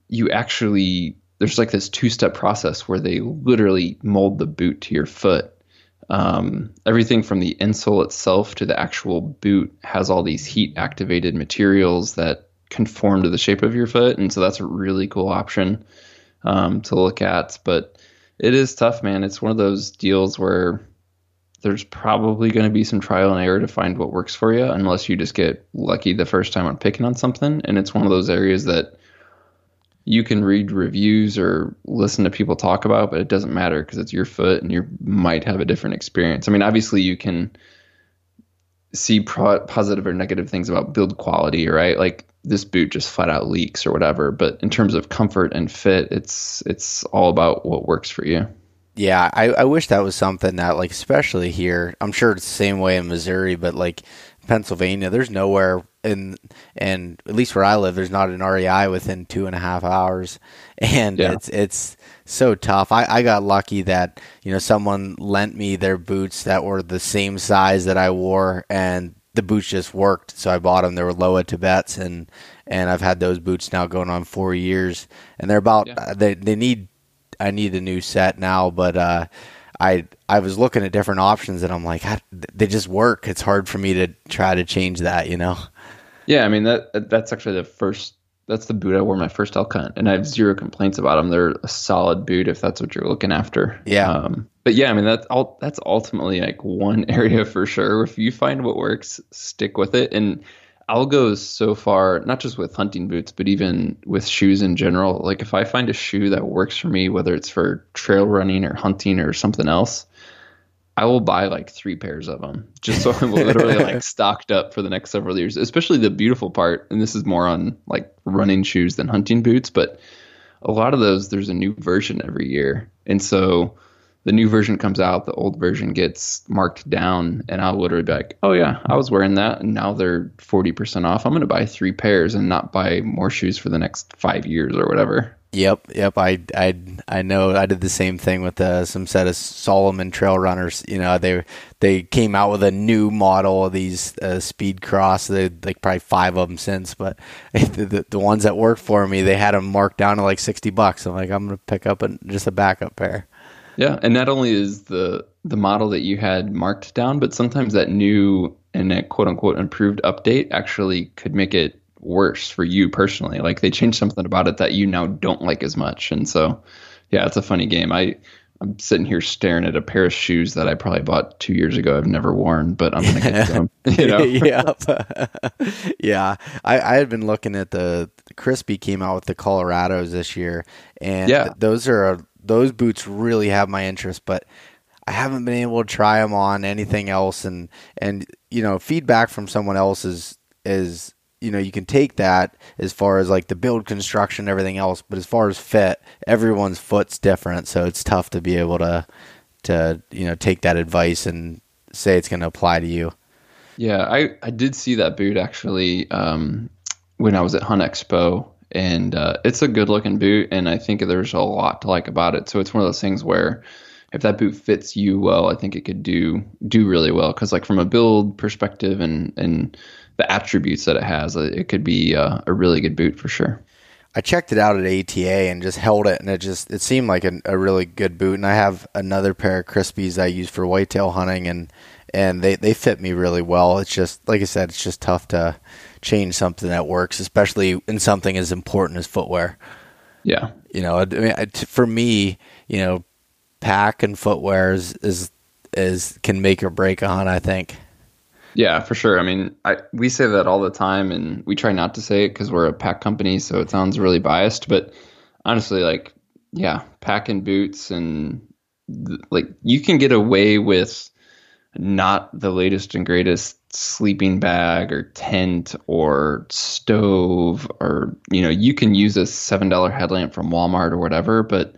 you actually, there's like this two-step process where they literally mold the boot to your foot. Everything from the insole itself to the actual boot has all these heat activated materials that conform to the shape of your foot. And so that's a really cool option, to look at, but it is tough, man. It's one of those deals where there's probably going to be some trial and error to find what works for you, unless you just get lucky the first time on picking on something. And it's one of those areas that you can read reviews or listen to people talk about, but it doesn't matter because it's your foot and you might have a different experience. I mean, obviously you can see positive or negative things about build quality, right? Like this boot just flat out leaks or whatever. But in terms of comfort and fit, it's all about what works for you. Yeah, I wish that was something that, like, especially here, I'm sure it's the same way in Missouri, but like Pennsylvania, there's nowhere and at least where I live, there's not an REI within 2.5 hours. And yeah, it's so tough. I got lucky that, you know, someone lent me their boots that were the same size that I wore, and the boots just worked. So I bought them. They were Loa Tibets, and I've had those boots now going on 4 years, and they're about, I need a new set now, but, I was looking at different options, and I'm like, they just work. It's hard for me to try to change that, you know? Yeah, I mean, that's actually that's the boot I wore my first elk hunt, and I have zero complaints about them. They're a solid boot if that's what you're looking after. Yeah. But yeah, I mean, that's ultimately like one area for sure. If you find what works, stick with it. And I'll go so far, not just with hunting boots, but even with shoes in general. Like if I find a shoe that works for me, whether it's for trail running or hunting or something else, I will buy like 3 pairs of them just so I'm literally like stocked up for the next several years. Especially the beautiful part, and this is more on like running shoes than hunting boots, but a lot of those, there's a new version every year. And so the new version comes out, the old version gets marked down, and I'll literally be like, oh yeah, I was wearing that, and now they're 40% off. I'm going to buy 3 pairs and not buy more shoes for the next 5 years or whatever. Yep. I know. I did the same thing with some set of Salomon trail runners. You know, they came out with a new model of these Speed Cross. They like probably 5 of them since, but the ones that worked for me, they had them marked down to like $60. I'm like, I'm going to pick up just a backup pair. Yeah, and not only is the model that you had marked down, but sometimes that new and that quote-unquote improved update actually could make it worse for you personally. Like they changed something about it that you now don't like as much. And so, yeah, it's a funny game. I'm sitting here staring at a pair of shoes that I probably bought 2 years ago I've never worn, but I'm going to get them. You know? Yeah. I had been looking at the Crispy came out with the Colorados this year, and those boots really have my interest, but I haven't been able to try them on anything else. And you know, feedback from someone else is, you know, you can take that as far as like the build, construction, everything else, but as far as fit, everyone's foot's different. So it's tough to be able to, you know, take that advice and say it's going to apply to you. Yeah. I did see that boot actually, when I was at Hunt Expo. And it's a good looking boot, and I think there's a lot to like about it. So it's one of those things where if that boot fits you well, I think it could do really well. Because like from a build perspective and the attributes that it has, it could be a really good boot for sure. I checked it out at ATA and just held it, and it seemed like a really good boot. And I have another pair of Crispies I use for whitetail hunting, and they fit me really well. It's just, like I said, it's just tough to change something that works, especially in something as important as footwear. Yeah. You know, I mean, for me, you know, pack and footwear can make or break a hunt, I think. Yeah, for sure. I mean, we say that all the time, and we try not to say it because we're a pack company, so it sounds really biased. But honestly, like, yeah, packing boots and like you can get away with not the latest and greatest sleeping bag or tent or stove, or, you know, you can use a $7 headlamp from Walmart or whatever, but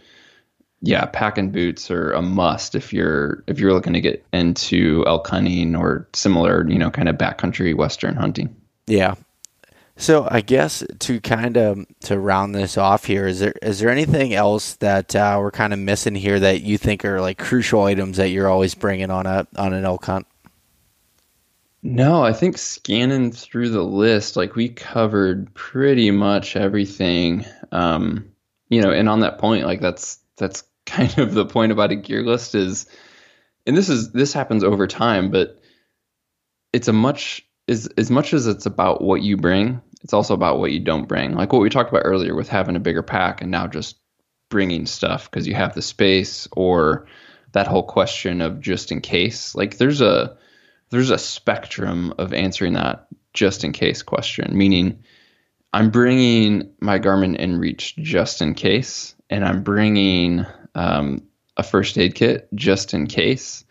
yeah, packing boots are a must if you're looking to get into elk hunting or similar, you know, kind of backcountry western hunting. Yeah. So I guess to round this off here, is there anything else that we're kind of missing here that you think are like crucial items that you're always bringing on an elk hunt? No, I think scanning through the list, like we covered pretty much everything. You know, and on that point, like that's kind of the point about a gear list is, and this happens over time, but it's as much as it's about what you bring, it's also about what you don't bring. Like what we talked about earlier with having a bigger pack and now just bringing stuff because you have the space, or that whole question of just in case. Like there's a spectrum of answering that just in case question, meaning I'm bringing my Garmin inReach just in case, and I'm bringing a first aid kit just in case,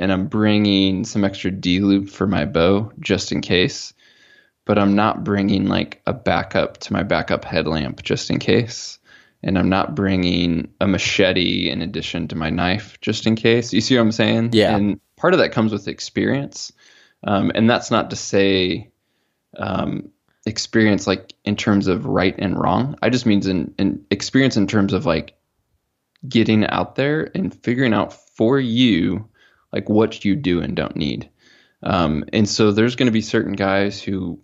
and I'm bringing some extra D-loop for my bow just in case, but I'm not bringing like a backup to my backup headlamp just in case, and I'm not bringing a machete in addition to my knife just in case. You see what I'm saying? Yeah. And part of that comes with experience, and that's not to say experience like in terms of right and wrong. I just mean in experience in terms of like getting out there and figuring out for you like what you do and don't need. And so there's going to be certain guys who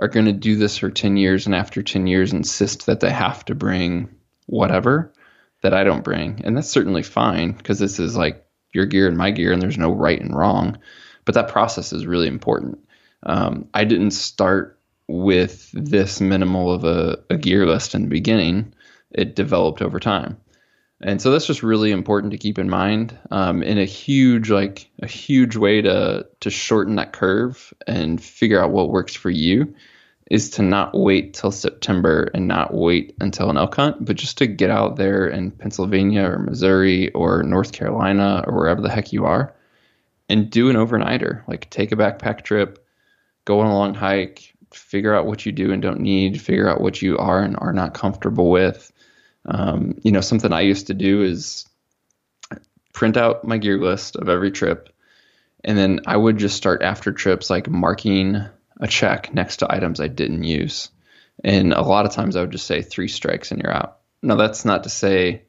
are going to do this for 10 years and after 10 years insist that they have to bring whatever that I don't bring. And that's certainly fine because this is like your gear and my gear and there's no right and wrong. But that process is really important. I didn't start with this minimal of a gear list in the beginning. It developed over time. And so that's just really important to keep in mind. In a huge way to shorten that curve and figure out what works for you is to not wait till September and not wait until an elk hunt, but just to get out there in Pennsylvania or Missouri or North Carolina or wherever the heck you are and do an overnighter, like take a backpack trip, go on a long hike, figure out what you do and don't need, figure out what you are and are not comfortable with. You know, something I used to do is print out my gear list of every trip. And then I would just start after trips, like marking a check next to items I didn't use. And a lot of times I would just say 3 strikes and you're out. Now that's not to say,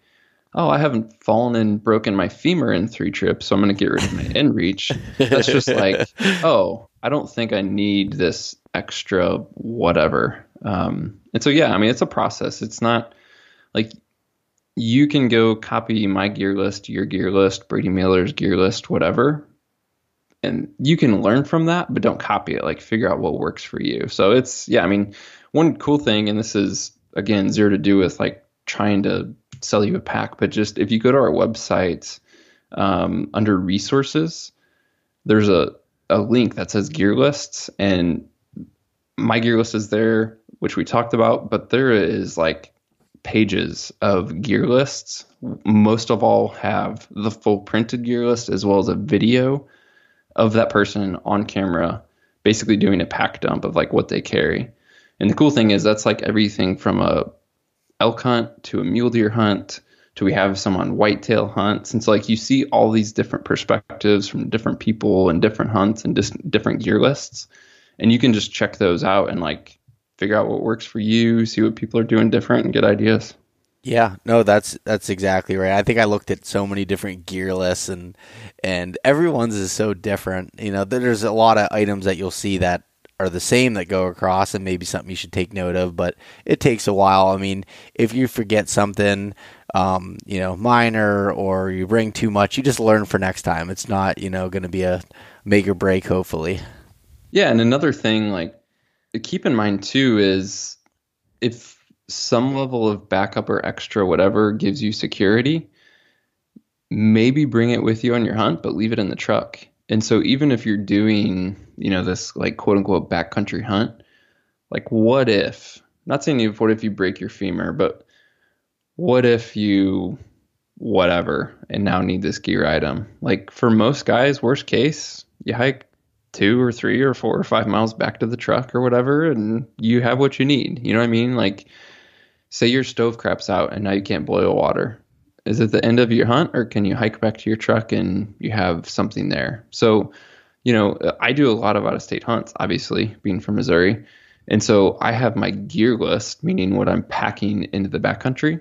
oh, I haven't fallen and broken my femur in 3 trips, so I'm going to get rid of my inReach. That's just like, oh, I don't think I need this extra whatever. And so, yeah, I mean, it's a process. It's not like you can go copy my gear list, your gear list, Brady Miller's gear list, whatever. And you can learn from that, but don't copy it. Like figure out what works for you. So it's, yeah, I mean, one cool thing, and this is, again, zero to do with like trying to sell you a pack, but just if you go to our website under resources, there's a link that says gear lists, and my gear list is there, which we talked about, but there is like pages of gear lists. Most of all have the full printed gear list as well as a video of that person on camera basically doing a pack dump of like what they carry. And the cool thing is that's like everything from a elk hunt to a mule deer hunt to we have some on whitetail hunts. And so like you see all these different perspectives from different people and different hunts and different gear lists, and you can just check those out and like figure out what works for you, see what people are doing different and get ideas. Yeah, no, that's exactly right. I think I looked at so many different gear lists and everyone's is so different. You know, there's a lot of items that you'll see that are the same that go across and maybe something you should take note of, but it takes a while. I mean, if you forget something, you know, minor, or you bring too much, you just learn for next time. It's not, you know, going to be a make or break, hopefully. Yeah. And another thing like to keep in mind too, is if some level of backup or extra, whatever gives you security, maybe bring it with you on your hunt, but leave it in the truck. And so even if you're doing, you know, this like quote unquote backcountry hunt, like what if, not saying if, what if you break your femur, but what if you whatever and now need this gear item? Like for most guys, worst case, you hike 2 or 3 or 4 or 5 miles back to the truck or whatever, and you have what you need. You know what I mean? Like say your stove craps out and now you can't boil water. Is it the end of your hunt, or can you hike back to your truck and you have something there? So, you know, I do a lot of out-of-state hunts, obviously, being from Missouri. And so I have my gear list, meaning what I'm packing into the backcountry.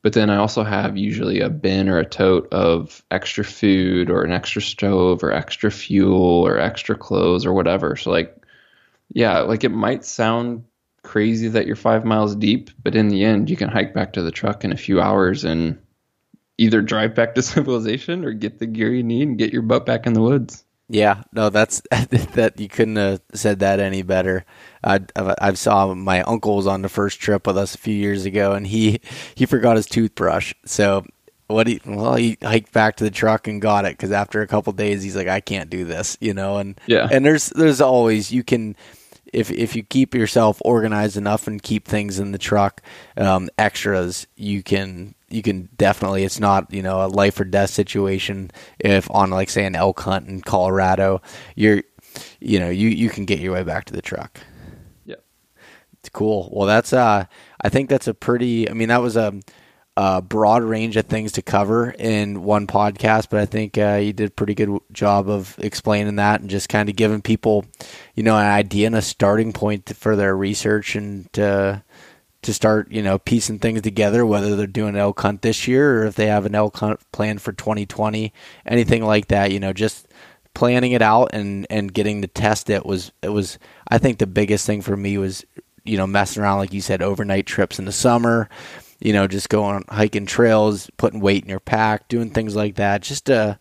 But then I also have usually a bin or a tote of extra food or an extra stove or extra fuel or extra clothes or whatever. So, like, yeah, like it might sound crazy that you're 5 miles deep, but in the end, you can hike back to the truck in a few hours and either drive back to civilization or get the gear you need and get your butt back in the woods. Yeah, no, that's that you couldn't have said that any better. I saw my uncle was on the first trip with us a few years ago, and he forgot his toothbrush. So he hiked back to the truck and got it, because after a couple of days, he's like, I can't do this, you know. And yeah, and there's always, you can, if you keep yourself organized enough and keep things in the truck, extras, you can definitely, it's not, you know, a life or death situation. If on, like, say, an elk hunt in Colorado, you can get your way back to the truck. Yeah. It's cool. Well, that's, I think that's a pretty, I mean, that was a broad range of things to cover in one podcast, but I think, you did a pretty good job of explaining that and just kind of giving people, you know, an idea and a starting point for their research and, to start, you know, piecing things together, whether they're doing an elk hunt this year or if they have an elk hunt planned for 2020, anything like that, you know, just planning it out and getting to test it was, I think the biggest thing for me was, you know, messing around, like you said, overnight trips in the summer, you know, just going on hiking trails, putting weight in your pack, doing things like that, just to